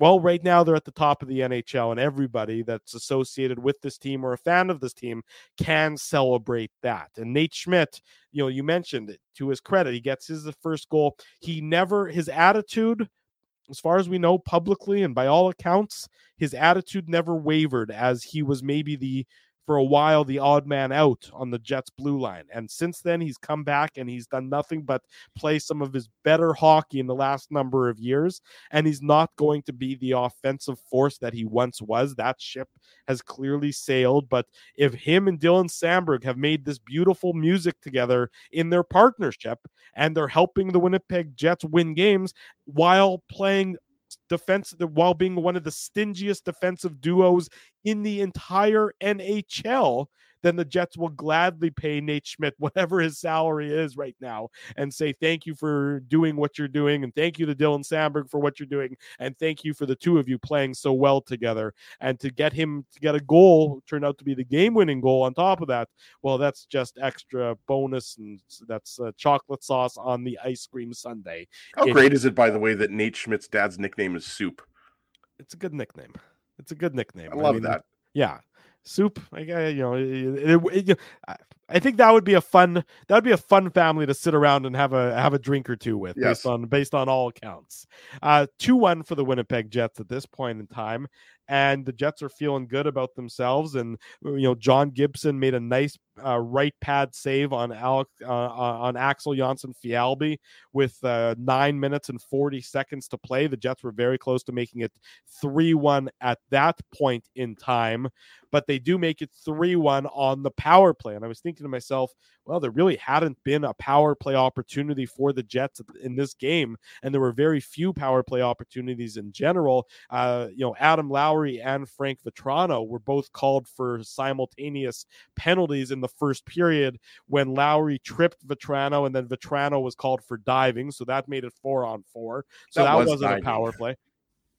Well, right now they're at the top of the N H L, and everybody that's associated with this team or a fan of this team can celebrate that. And Nate Schmidt, you know, you mentioned it, to his credit, he gets his first goal. He never, his attitude, as far as we know publicly and by all accounts, his attitude never wavered, as he was maybe the, for a while, the odd man out on the Jets blue line. And since then, he's come back and he's done nothing but play some of his better hockey in the last number of years. And he's not going to be the offensive force that he once was. That ship has clearly sailed. But if him and Dylan Samberg have made this beautiful music together in their partnership, and they're helping the Winnipeg Jets win games while playing defense, while being one of the stingiest defensive duos in the entire N H L, then the Jets will gladly pay Nate Schmidt whatever his salary is right now and say, thank you for doing what you're doing, and thank you to Dylan Samberg for what you're doing, and thank you for the two of you playing so well together. And to get him to get a goal, turned out to be the game-winning goal on top of that, well, that's just extra bonus, and that's uh, chocolate sauce on the ice cream sundae. How it, great is it, by the way, that Nate Schmidt's dad's nickname is Soup? It's a good nickname. It's a good nickname. I love I mean, that. Yeah. Soup, I you know, it, it, it, I think that would be a fun that would be a fun family to sit around and have a have a drink or two with. Yes. based on based on all accounts. Uh, two one for the Winnipeg Jets at this point in time, and the Jets are feeling good about themselves. And you know, John Gibson made a nice uh, right pad save on Alex uh, on Axel Jonsson-Fjällby with uh, nine minutes and forty seconds to play. The Jets were very close to making it three one at that point in time, but they do make it three one on the power play. And I was thinking to myself, well, there really hadn't been a power play opportunity for the Jets in this game, and there were very few power play opportunities in general. Uh, you know, Adam Lowry and Frank Vatrano were both called for simultaneous penalties in the first period when Lowry tripped Vatrano, and then Vatrano was called for diving, so that made it four on four. So that, that was wasn't diving. A power play.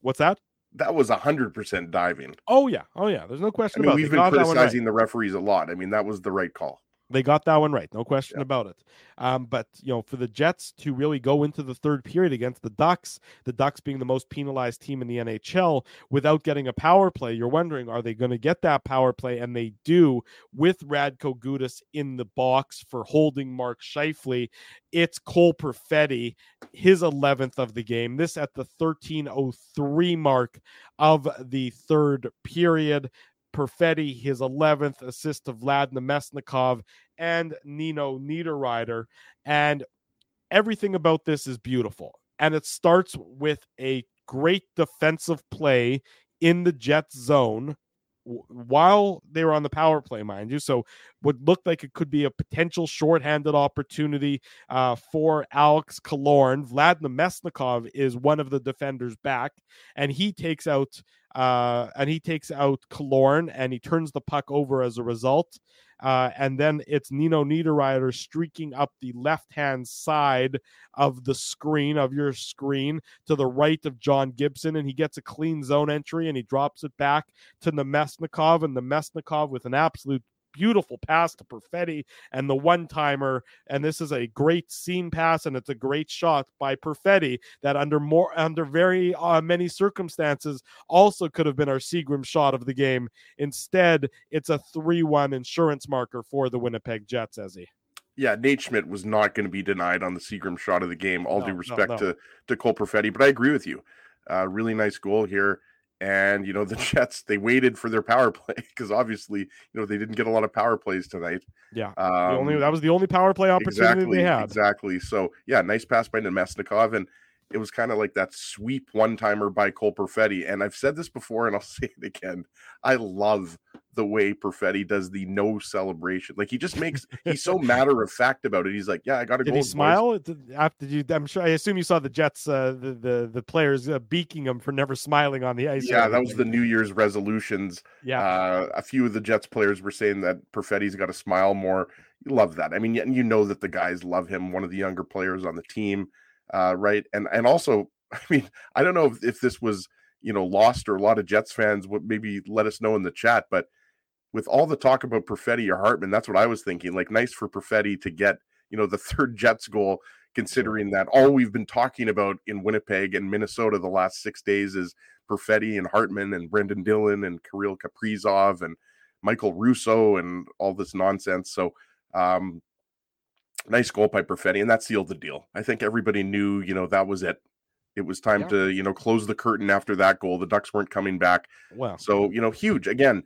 What's that? That was one hundred percent diving. Oh, yeah. Oh, yeah. There's no question I mean, about it. We've they been criticizing right. the referees a lot. I mean, that was the right call. They got that one right. No question yeah. about it. Um, but, you know, for the Jets to really go into the third period against the Ducks, the Ducks being the most penalized team in the N H L, without getting a power play, you're wondering, are they going to get that power play? And they do, with Radko Gudas in the box for holding Mark Scheifele. It's Cole Perfetti, his eleventh of the game. This at the thirteen oh three mark of the third period. Perfetti, his eleventh assist of Vlad Namestnikov and Nino Niederreiter. And everything about this is beautiful. And it starts with a great defensive play in the Jets zone while they were on the power play, mind you. So what looked like it could be a potential shorthanded opportunity uh, for Alex Killorn. Vlad Namestnikov is one of the defenders back, and he takes out Uh, and he takes out Killorn, and he turns the puck over as a result. Uh, and then it's Nino Niederreiter streaking up the left-hand side of the screen, of your screen, to the right of John Gibson, and he gets a clean zone entry, and he drops it back to Namestnikov, and Namestnikov with an absolute beautiful pass to Perfetti and the one-timer. And this is a great seam pass, and it's a great shot by Perfetti that under more under very uh, many circumstances also could have been our Seagram's shot of the game. Instead, it's a three one insurance marker for the Winnipeg Jets, Ezzy. Yeah, Nate Schmidt was not going to be denied on the Seagram's shot of the game. All no, due respect no, no. to to Cole Perfetti, but I agree with you. Uh, really nice goal here. And, you know, the Jets, they waited for their power play because obviously, you know, they didn't get a lot of power plays tonight. Yeah. Um, the only, that was the only power play opportunity exactly, they had. Exactly. So, yeah, nice pass by Namestnikov. And it was kind of like that sweep one-timer by Cole Perfetti. And I've said this before, and I'll say it again. I love the way Perfetti does the no celebration. Like, he just makes, he's so matter of fact about it. He's like, yeah, I got to go. Did he smile after you? I'm sure, I assume you saw the Jets, uh, the, the, the players uh, beaking him for never smiling on the ice. Yeah, that was the New Year's resolutions. Yeah. Uh, a few of the Jets players were saying that Perfetti's got to smile more. You love that. I mean, you know that the guys love him. One of the younger players on the team. Uh, right. And, and also, I mean, I don't know if, if this was, you know, lost or a lot of Jets fans would maybe let us know in the chat, but with all the talk about Perfetti or Hartman, that's what I was thinking. Like, nice for Perfetti to get, you know, the third Jets goal, considering that all we've been talking about in Winnipeg and Minnesota the last six days is Perfetti and Hartman and Brendan Dillon and Kirill Kaprizov and Michael Russo and all this nonsense. So, um, nice goal by Perfetti, and that sealed the deal. I think everybody knew, you know, that was it. It was time yeah. to, you know, close the curtain after that goal. The Ducks weren't coming back. Wow. So, you know, huge. Again,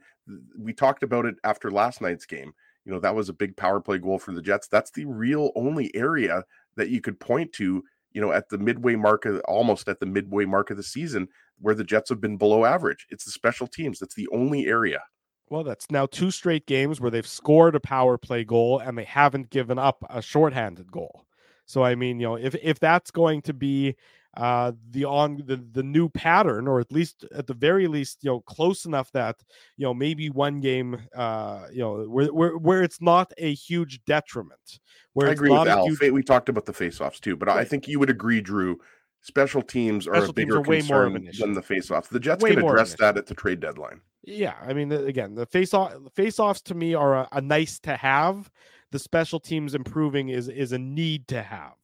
we talked about it after last night's game. You know, that was a big power play goal for the Jets. That's the real only area that you could point to, you know, at the midway mark, of, almost at the midway mark of the season where the Jets have been below average. It's the special teams. That's the only area. Well, that's now two straight games where they've scored a power play goal and they haven't given up a shorthanded goal. So, I mean, you know, if if that's going to be uh, the on the, the new pattern, or at least at the very least, you know, close enough that, you know, maybe one game, uh, you know, where, where where it's not a huge detriment. Where I agree with Al. Huge... We talked about the faceoffs too, but right. I think you would agree, Drew. Special teams are special a bigger are way concern more of an issue. Than the faceoffs. The Jets way can address that at the trade deadline. Yeah, I mean, again, the face-off, face-offs to me are a, a nice to have. The special teams improving is is a need to have.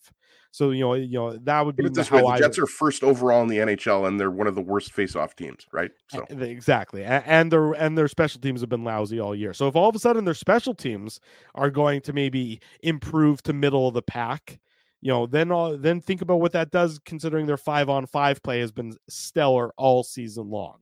So, you know, you know that would be this how way, I the Jets would... are first overall in the N H L, and they're one of the worst face-off teams, right? So exactly, and their and their special teams have been lousy all year. So if all of a sudden their special teams are going to maybe improve to middle of the pack, you know, then all, then think about what that does, considering their five-on-five play has been stellar all season long.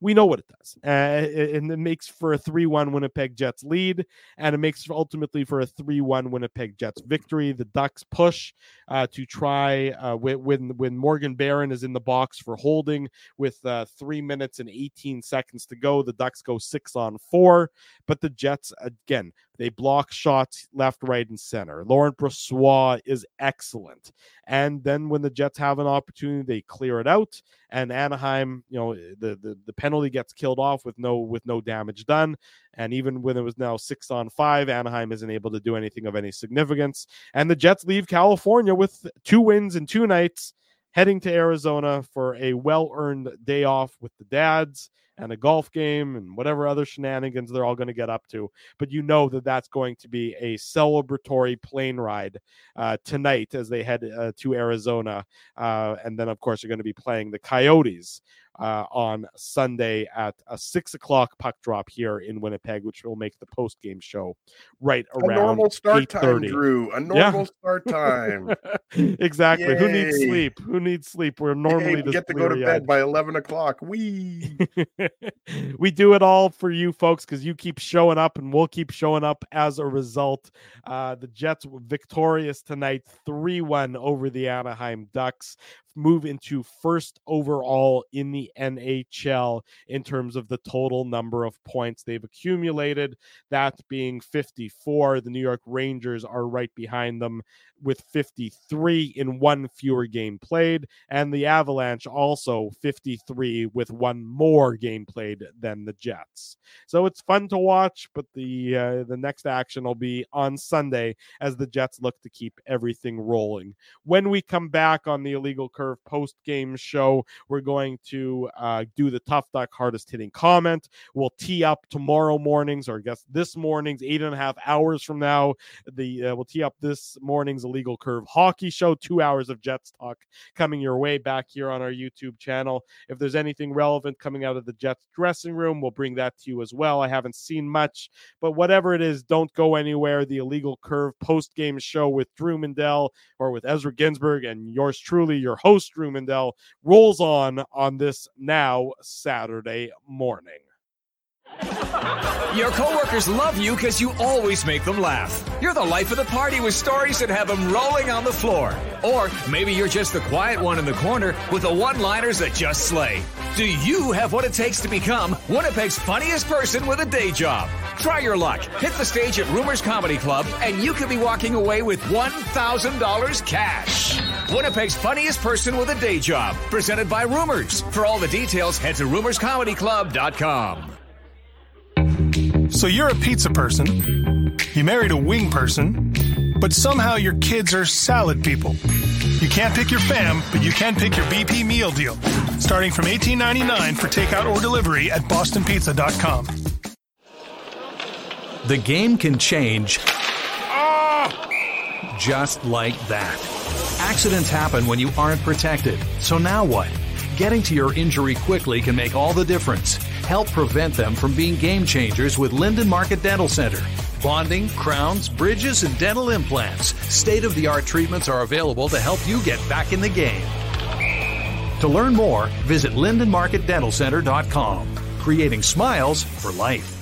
We know what it does. Uh, it, and it makes for a three one Winnipeg Jets lead, and it makes ultimately for a three one Winnipeg Jets victory. The Ducks push uh, to try uh, when, when Morgan Barron is in the box for holding with uh, three minutes and eighteen seconds to go. The Ducks go six on four, but the Jets, again, they block shots left, right, and center. Laurent Brossoit is excellent. And then when the Jets have an opportunity, they clear it out. And Anaheim, you know, the the, the penalty gets killed off with no with no damage done. And even when it was now six on five, Anaheim isn't able to do anything of any significance. And the Jets leave California with two wins in two nights, heading to Arizona for a well-earned day off with the dads and a golf game and whatever other shenanigans they're all going to get up to. But you know that that's going to be a celebratory plane ride uh, tonight as they head uh, to Arizona. Uh, and then, of course, you're going to be playing the Coyotes uh, on Sunday at a six o'clock puck drop here in Winnipeg, which will make the post-game show right around a normal start time, Drew. A normal yeah. start time. Exactly. Yay. Who needs sleep? Who needs sleep? We're normally Yay, we get to go to bed eyed. By eleven o'clock. Wee. We do it all for you folks because you keep showing up and we'll keep showing up as a result. Uh, the Jets were victorious tonight, three one over the Anaheim Ducks. Move into first overall in the N H L in terms of the total number of points they've accumulated, that being fifty-four. The New York Rangers are right behind them with fifty-three in one fewer game played, and the Avalanche also fifty-three with one more game played than the Jets. So it's fun to watch, but the uh, the next action will be on Sunday as the Jets look to keep everything rolling. When we come back on the Illegal Curve post-game show, we're going to uh, do the Tough Duck hardest hitting comment. We'll tee up tomorrow morning's, or I guess this morning's, eight and a half hours from now, the uh, we'll tee up this morning's Illegal Curve Hockey show. Two hours of Jets talk coming your way back here on our YouTube channel. If there's anything relevant coming out of the Jets dressing room, we'll bring that to you as well. I haven't seen much, but whatever it is, don't go anywhere. The Illegal Curve post-game show with Drew Mindell, or with Ezra Ginsberg and yours truly, your host Host Drew Mindell, rolls on on this now Saturday morning. Your coworkers love you because you always make them laugh. You're the life of the party with stories that have them rolling on the floor. Or maybe you're just the quiet one in the corner with the one-liners that just slay. Do you have what it takes to become Winnipeg's funniest person with a day job? Try your luck. Hit the stage at Rumors Comedy Club, and you could be walking away with one thousand dollars cash. Winnipeg's funniest person with a day job, presented by Rumors. For all the details, head to rumors comedy club dot com. So you're a pizza person, you married a wing person, but somehow your kids are salad people. You can't pick your fam, but you can pick your B P meal deal, starting from eighteen ninety-nine for takeout or delivery at boston pizza dot com. The game can change ah! just like that. Accidents happen when you aren't protected. So now what? Getting to your injury quickly can make all the difference. Help prevent them from being game changers with Linden Market Dental Center. Bonding, crowns, bridges, and dental implants. State-of-the-art treatments are available to help you get back in the game. To learn more, visit linden market dental center dot com. Creating smiles for life.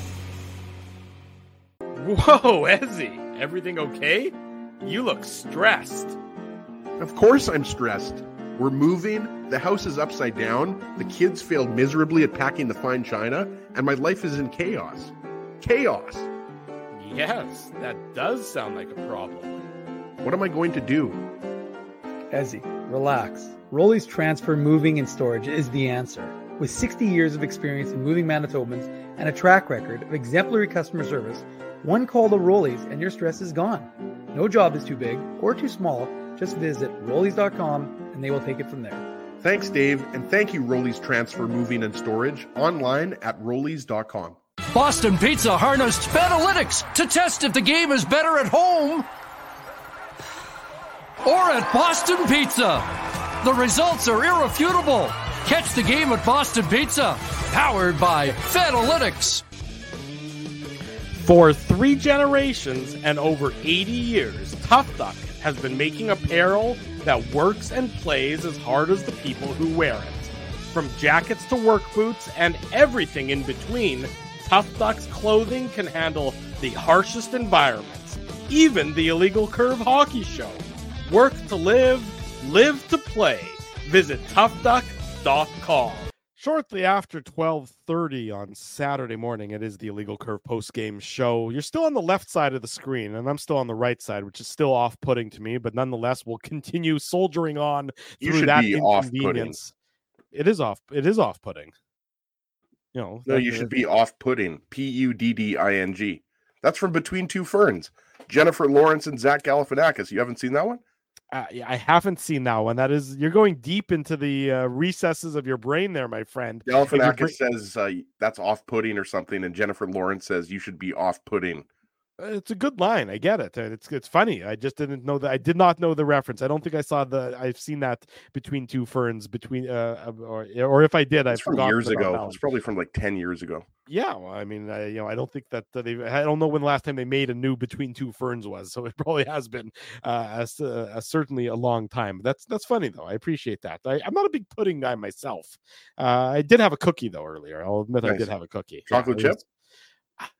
Whoa, Ezzy, everything okay? You look stressed. Of course I'm stressed. We're moving, the house is upside down, the kids failed miserably at packing the fine china, and my life is in chaos. Chaos! Yes, that does sound like a problem. What am I going to do? Ezzy, relax. Rollie's Transfer Moving and Storage is the answer. With sixty years of experience in moving Manitobans and a track record of exemplary customer service, one call to Rollie's and your stress is gone. No job is too big or too small. Just visit rollies dot com and they will take it from there. Thanks, Dave, and thank you, Rollie's Transfer Moving and Storage, online at rollies dot com. Boston Pizza harnessed Betalytics to test if the game is better at home or at Boston Pizza. The results are irrefutable. Catch the game at Boston Pizza, powered by Fetalytics. For three generations and over eighty years, Tough Duck has been making apparel that works and plays as hard as the people who wear it. From jackets to work boots and everything in between, Tough Duck's clothing can handle the harshest environments, even the Illegal Curve Hockey show. Work to live, live to play. Visit tough duck dot com. Shortly after twelve thirty on Saturday morning, it is the Illegal Curve post-game show. You're still on the left side of the screen, and I'm still on the right side, which is still off-putting to me, but nonetheless, we'll continue soldiering on you through that inconvenience. Off-putting. It is off. It is off-putting. You know, no, you should be off-putting. P U D D I N G. That's from Between Two Ferns. Jennifer Lawrence and Zach Galifianakis. You haven't seen that one? I haven't seen that one. That is, you're going deep into the uh, recesses of your brain there, my friend. Galifianakis bring... says uh, that's off-putting or something, and Jennifer Lawrence says you should be off-putting. It's a good line. I get it. It's it's funny. I just didn't know that. I did not know the reference. I don't think I saw the. I've seen that Between Two Ferns between uh or or if I did, it's I forgot. Years ago, it's probably from like ten years ago. Yeah, well, I mean, I, you know, I don't think that they. I don't know when the last time they made a new Between Two Ferns was. So it probably has been uh, a, a, certainly a long time. That's that's funny though. I appreciate that. I, I'm not a big pudding guy myself. Uh, I did have a cookie though earlier. I'll admit nice. I did have a cookie. Chocolate yeah, chip. Was,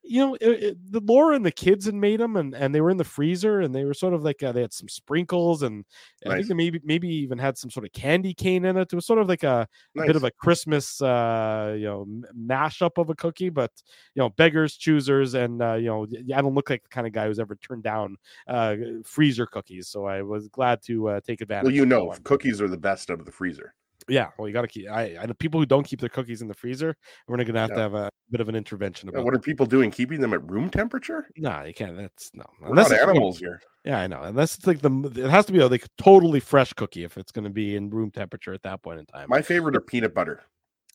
You know, it, it, the Laura and the kids had made them, and, and they were in the freezer, and they were sort of like uh, they had some sprinkles, and nice. I think they maybe maybe even had some sort of candy cane in it. It was sort of like a, nice. a bit of a Christmas, uh, you know, mashup of a cookie. But you know, beggars, choosers, and uh, you know, I don't look like the kind of guy who's ever turned down uh, freezer cookies, so I was glad to uh, take advantage. Well, you know, cookies are the best out of the freezer. Yeah, well, you got to keep. I, I know people who don't keep their cookies in the freezer. We're going to have yeah. to have a bit of an intervention. About yeah, what are people doing? Keeping them at room temperature? No, you can't. That's no. We're not animals here. Yeah, I know. Unless it's like the, it has to be a, like a totally fresh cookie if it's going to be in room temperature at that point in time. My favorite are peanut butter.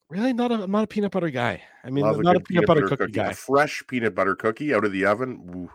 Really, not a I'm not a peanut butter guy. I mean, Love not a, a peanut, peanut butter, butter cookie, cookie guy. A fresh peanut butter cookie out of the oven. Ooh.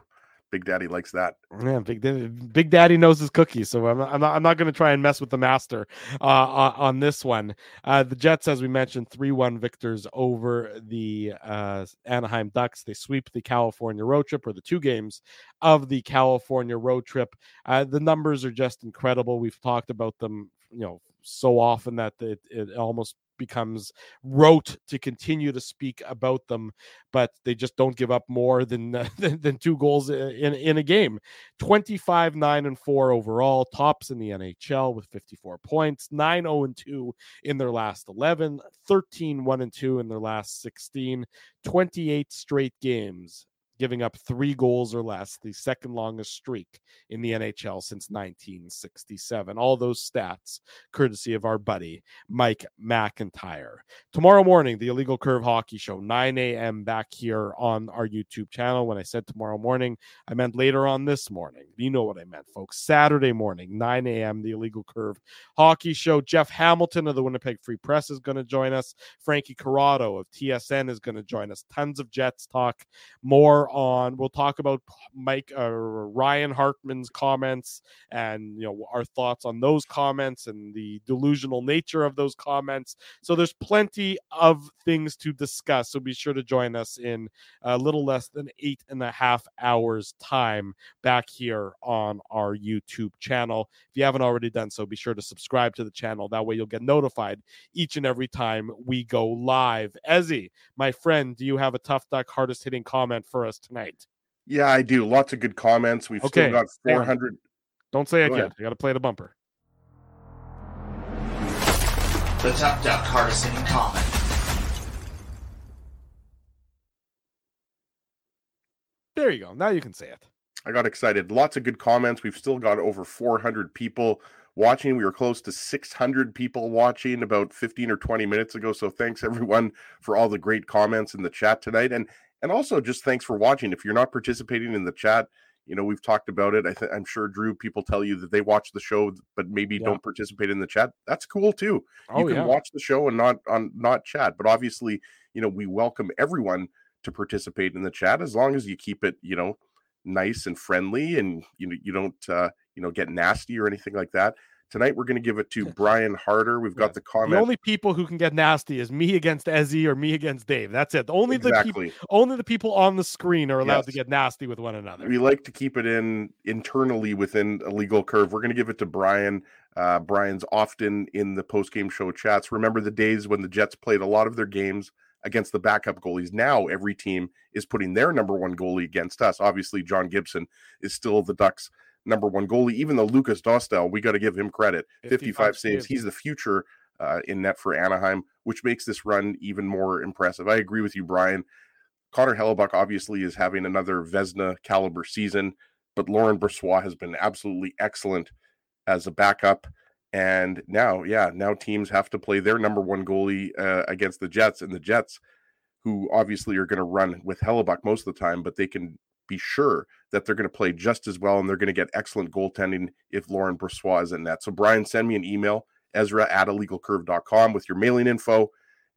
Big Daddy likes that. Yeah, Big Daddy, Big Daddy knows his cookies, so I'm not, I'm not, I'm not going to try and mess with the master uh, on, on this one. Uh, the Jets, as we mentioned, three one victors over the uh, Anaheim Ducks. They sweep the California road trip, or the two games of the California road trip. Uh, the numbers are just incredible. We've talked about them, you know, so often that it, it almost becomes rote to continue to speak about them, but they just don't give up more than uh, than, than two goals in, in a game. twenty-five, nine, and four overall, tops in the N H L with fifty-four points, nine, oh, and two in their last eleven, thirteen, one, and two in their last sixteen, twenty-eight straight games giving up three goals or less, the second longest streak in the N H L since nineteen sixty-seven. All those stats, courtesy of our buddy, Mike McIntyre. Tomorrow morning, the Illegal Curve Hockey Show, nine a.m. back here on our YouTube channel. When I said tomorrow morning, I meant later on this morning. You know what I meant, folks. Saturday morning, nine a.m., the Illegal Curve Hockey Show. Jeff Hamilton of the Winnipeg Free Press is going to join us. Frankie Corrado of T S N is going to join us. Tons of Jets talk, more on. We'll talk about Mike uh, Ryan Hartman's comments and, you know, our thoughts on those comments and the delusional nature of those comments. So there's plenty of things to discuss. So be sure to join us in a little less than eight and a half hours time back here on our YouTube channel. If you haven't already done so, be sure to subscribe to the channel. That way you'll get notified each and every time we go live. Ezzy, my friend, do you have a Tough Duck hardest hitting comment for us tonight? Yeah, I do. Lots of good comments. We've okay. still got four hundred. Don't say Go it yet. You got to play the bumper. The Tough Duck hardest hitting comment. There you go. Now you can say it. I got excited. Lots of good comments. We've still got over four hundred people watching. We were close to six hundred people watching about fifteen or twenty minutes ago. So thanks everyone for all the great comments in the chat tonight. And And also, just thanks for watching. If you're not participating in the chat, you know, we've talked about it. I th- I'm sure, Drew, people tell you that they watch the show, but maybe yeah. don't participate in the chat. That's cool, too. Oh, you can yeah. watch the show and not on not chat. But obviously, you know, we welcome everyone to participate in the chat as long as you keep it, you know, nice and friendly and, you know, you don't, uh, you know, get nasty or anything like that. Tonight, we're going to give it to Brian Harder. We've got yeah. the comment. The only people who can get nasty is me against Ezzy or me against Dave. That's it. Only exactly. the people, only the people on the screen are allowed yes. to get nasty with one another. We like to keep it in internally within Illegal Curve. We're going to give it to Brian. Uh, Brian's often in the post-game show chats. Remember the days when the Jets played a lot of their games against the backup goalies. Now every team is putting their number one goalie against us. Obviously, John Gibson is still the Ducks' number one goalie. Even though Lucas Dostal, we got to give him credit, fifty-five saves. He's the future uh, in net for Anaheim, which makes this run even more impressive. I agree with you, Brian. Connor Hellebuck obviously is having another Vezina caliber season, but Laurent Brossoit has been absolutely excellent as a backup. And now, yeah, now teams have to play their number one goalie uh, against the Jets, and the Jets, who obviously are going to run with Hellebuck most of the time, but they can be sure that they're going to play just as well, and they're going to get excellent goaltending if Laurent Brossoit is in net. So, Brian, send me an email, Ezra at illegal curve dot com, with your mailing info,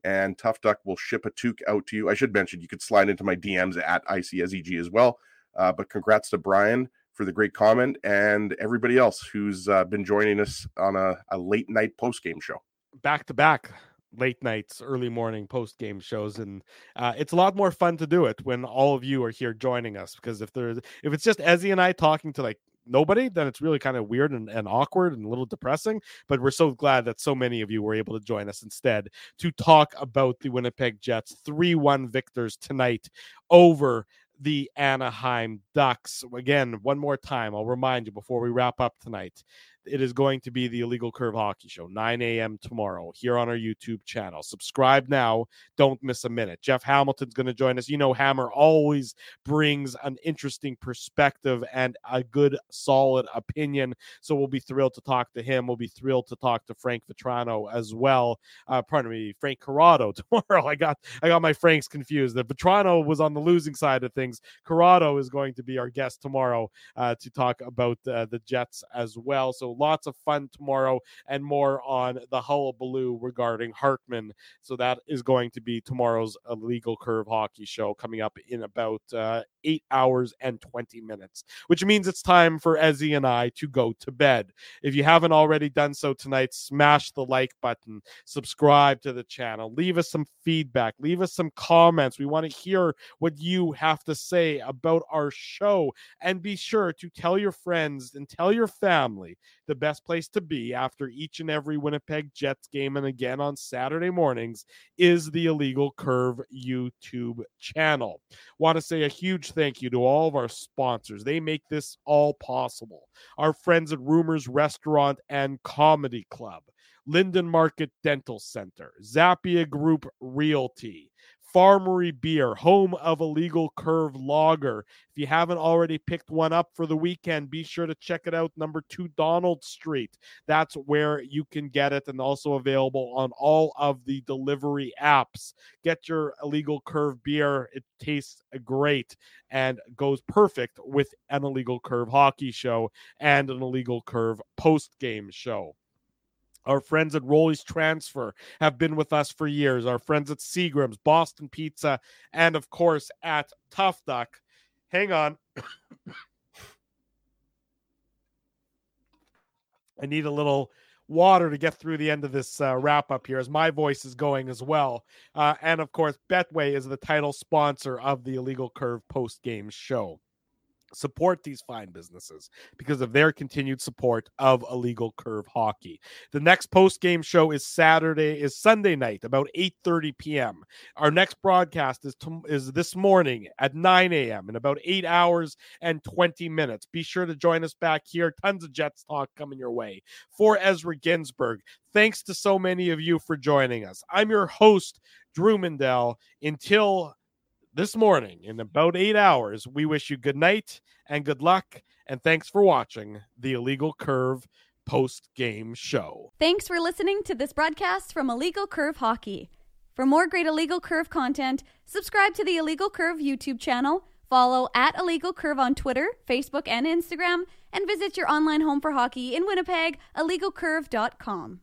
and Tough Duck will ship a toque out to you. I should mention you could slide into my D Ms at I C S E G as well. Uh, but congrats to Brian for the great comment and everybody else who's uh, been joining us on a, a late night post game show. Back to back. Late nights, early morning post game shows, and uh, it's a lot more fun to do it when all of you are here joining us, because if there's if it's just Ezzy and I talking to like nobody, then it's really kind of weird and, and awkward and a little depressing. But we're so glad that so many of you were able to join us instead to talk about the Winnipeg Jets three one victors tonight over the Anaheim Ducks. Again, one more time, I'll remind you before we wrap up tonight, it is going to be the Illegal Curve Hockey Show, nine a.m. tomorrow here on our YouTube channel. Subscribe now. Don't miss a minute. Jeff Hamilton's going to join us. You know, Hammer always brings an interesting perspective and a good, solid opinion. So we'll be thrilled to talk to him. We'll be thrilled to talk to Frank Vatrano as well. Uh, pardon me, Frank Corrado tomorrow. I got I got my Franks confused. The Vatrano was on the losing side of things. Corrado is going to be our guest tomorrow uh, to talk about uh, the Jets as well. So lots of fun tomorrow, and more on the hullabaloo regarding Hartman. So that is going to be tomorrow's Illegal Curve Hockey Show, coming up in about uh, eight hours and twenty minutes, which means it's time for Ezzy and I to go to bed. If you haven't already done so tonight, smash the like button, subscribe to the channel, leave us some feedback, leave us some comments. We want to hear what you have to say about our show, and be sure to tell your friends and tell your family the best place to be after each and every Winnipeg Jets game, and again on Saturday mornings, is the Illegal Curve YouTube channel. Want to say a huge thank you to all of our sponsors. They make this all possible. Our friends at Rumors Restaurant and Comedy Club, Linden Market Dental Center, Zappia Group Realty, Farmery Beer, home of Illegal Curve Lager. If you haven't already picked one up for the weekend, be sure to check it out. Number two Donald Street. That's where you can get it, and also available on all of the delivery apps. Get your Illegal Curve beer. It tastes great and goes perfect with an Illegal Curve hockey show and an Illegal Curve post-game show. Our friends at Rollie's Transfer have been with us for years. Our friends at Seagram's, Boston Pizza, and, of course, at Tough Duck. Hang on. I need a little water to get through the end of this uh, wrap-up here, as my voice is going as well. Uh, and, of course, Betway is the title sponsor of the Illegal Curve post-game show. Support these fine businesses because of their continued support of Illegal Curve hockey. The next post-game show is Saturday, is Sunday night, about eight thirty p.m. Our next broadcast is to, is this morning at nine a.m. in about eight hours and twenty minutes. Be sure to join us back here. Tons of Jets talk coming your way. For Ezra Ginsberg, thanks to so many of you for joining us. I'm your host, Drew Mindell. Until this morning, in about eight hours, we wish you good night and good luck, and thanks for watching the Illegal Curve post-game show. Thanks for listening to this broadcast from Illegal Curve Hockey. For more great Illegal Curve content, subscribe to the Illegal Curve YouTube channel, follow at Illegal Curve on Twitter, Facebook, and Instagram, and visit your online home for hockey in Winnipeg, illegal curve dot com.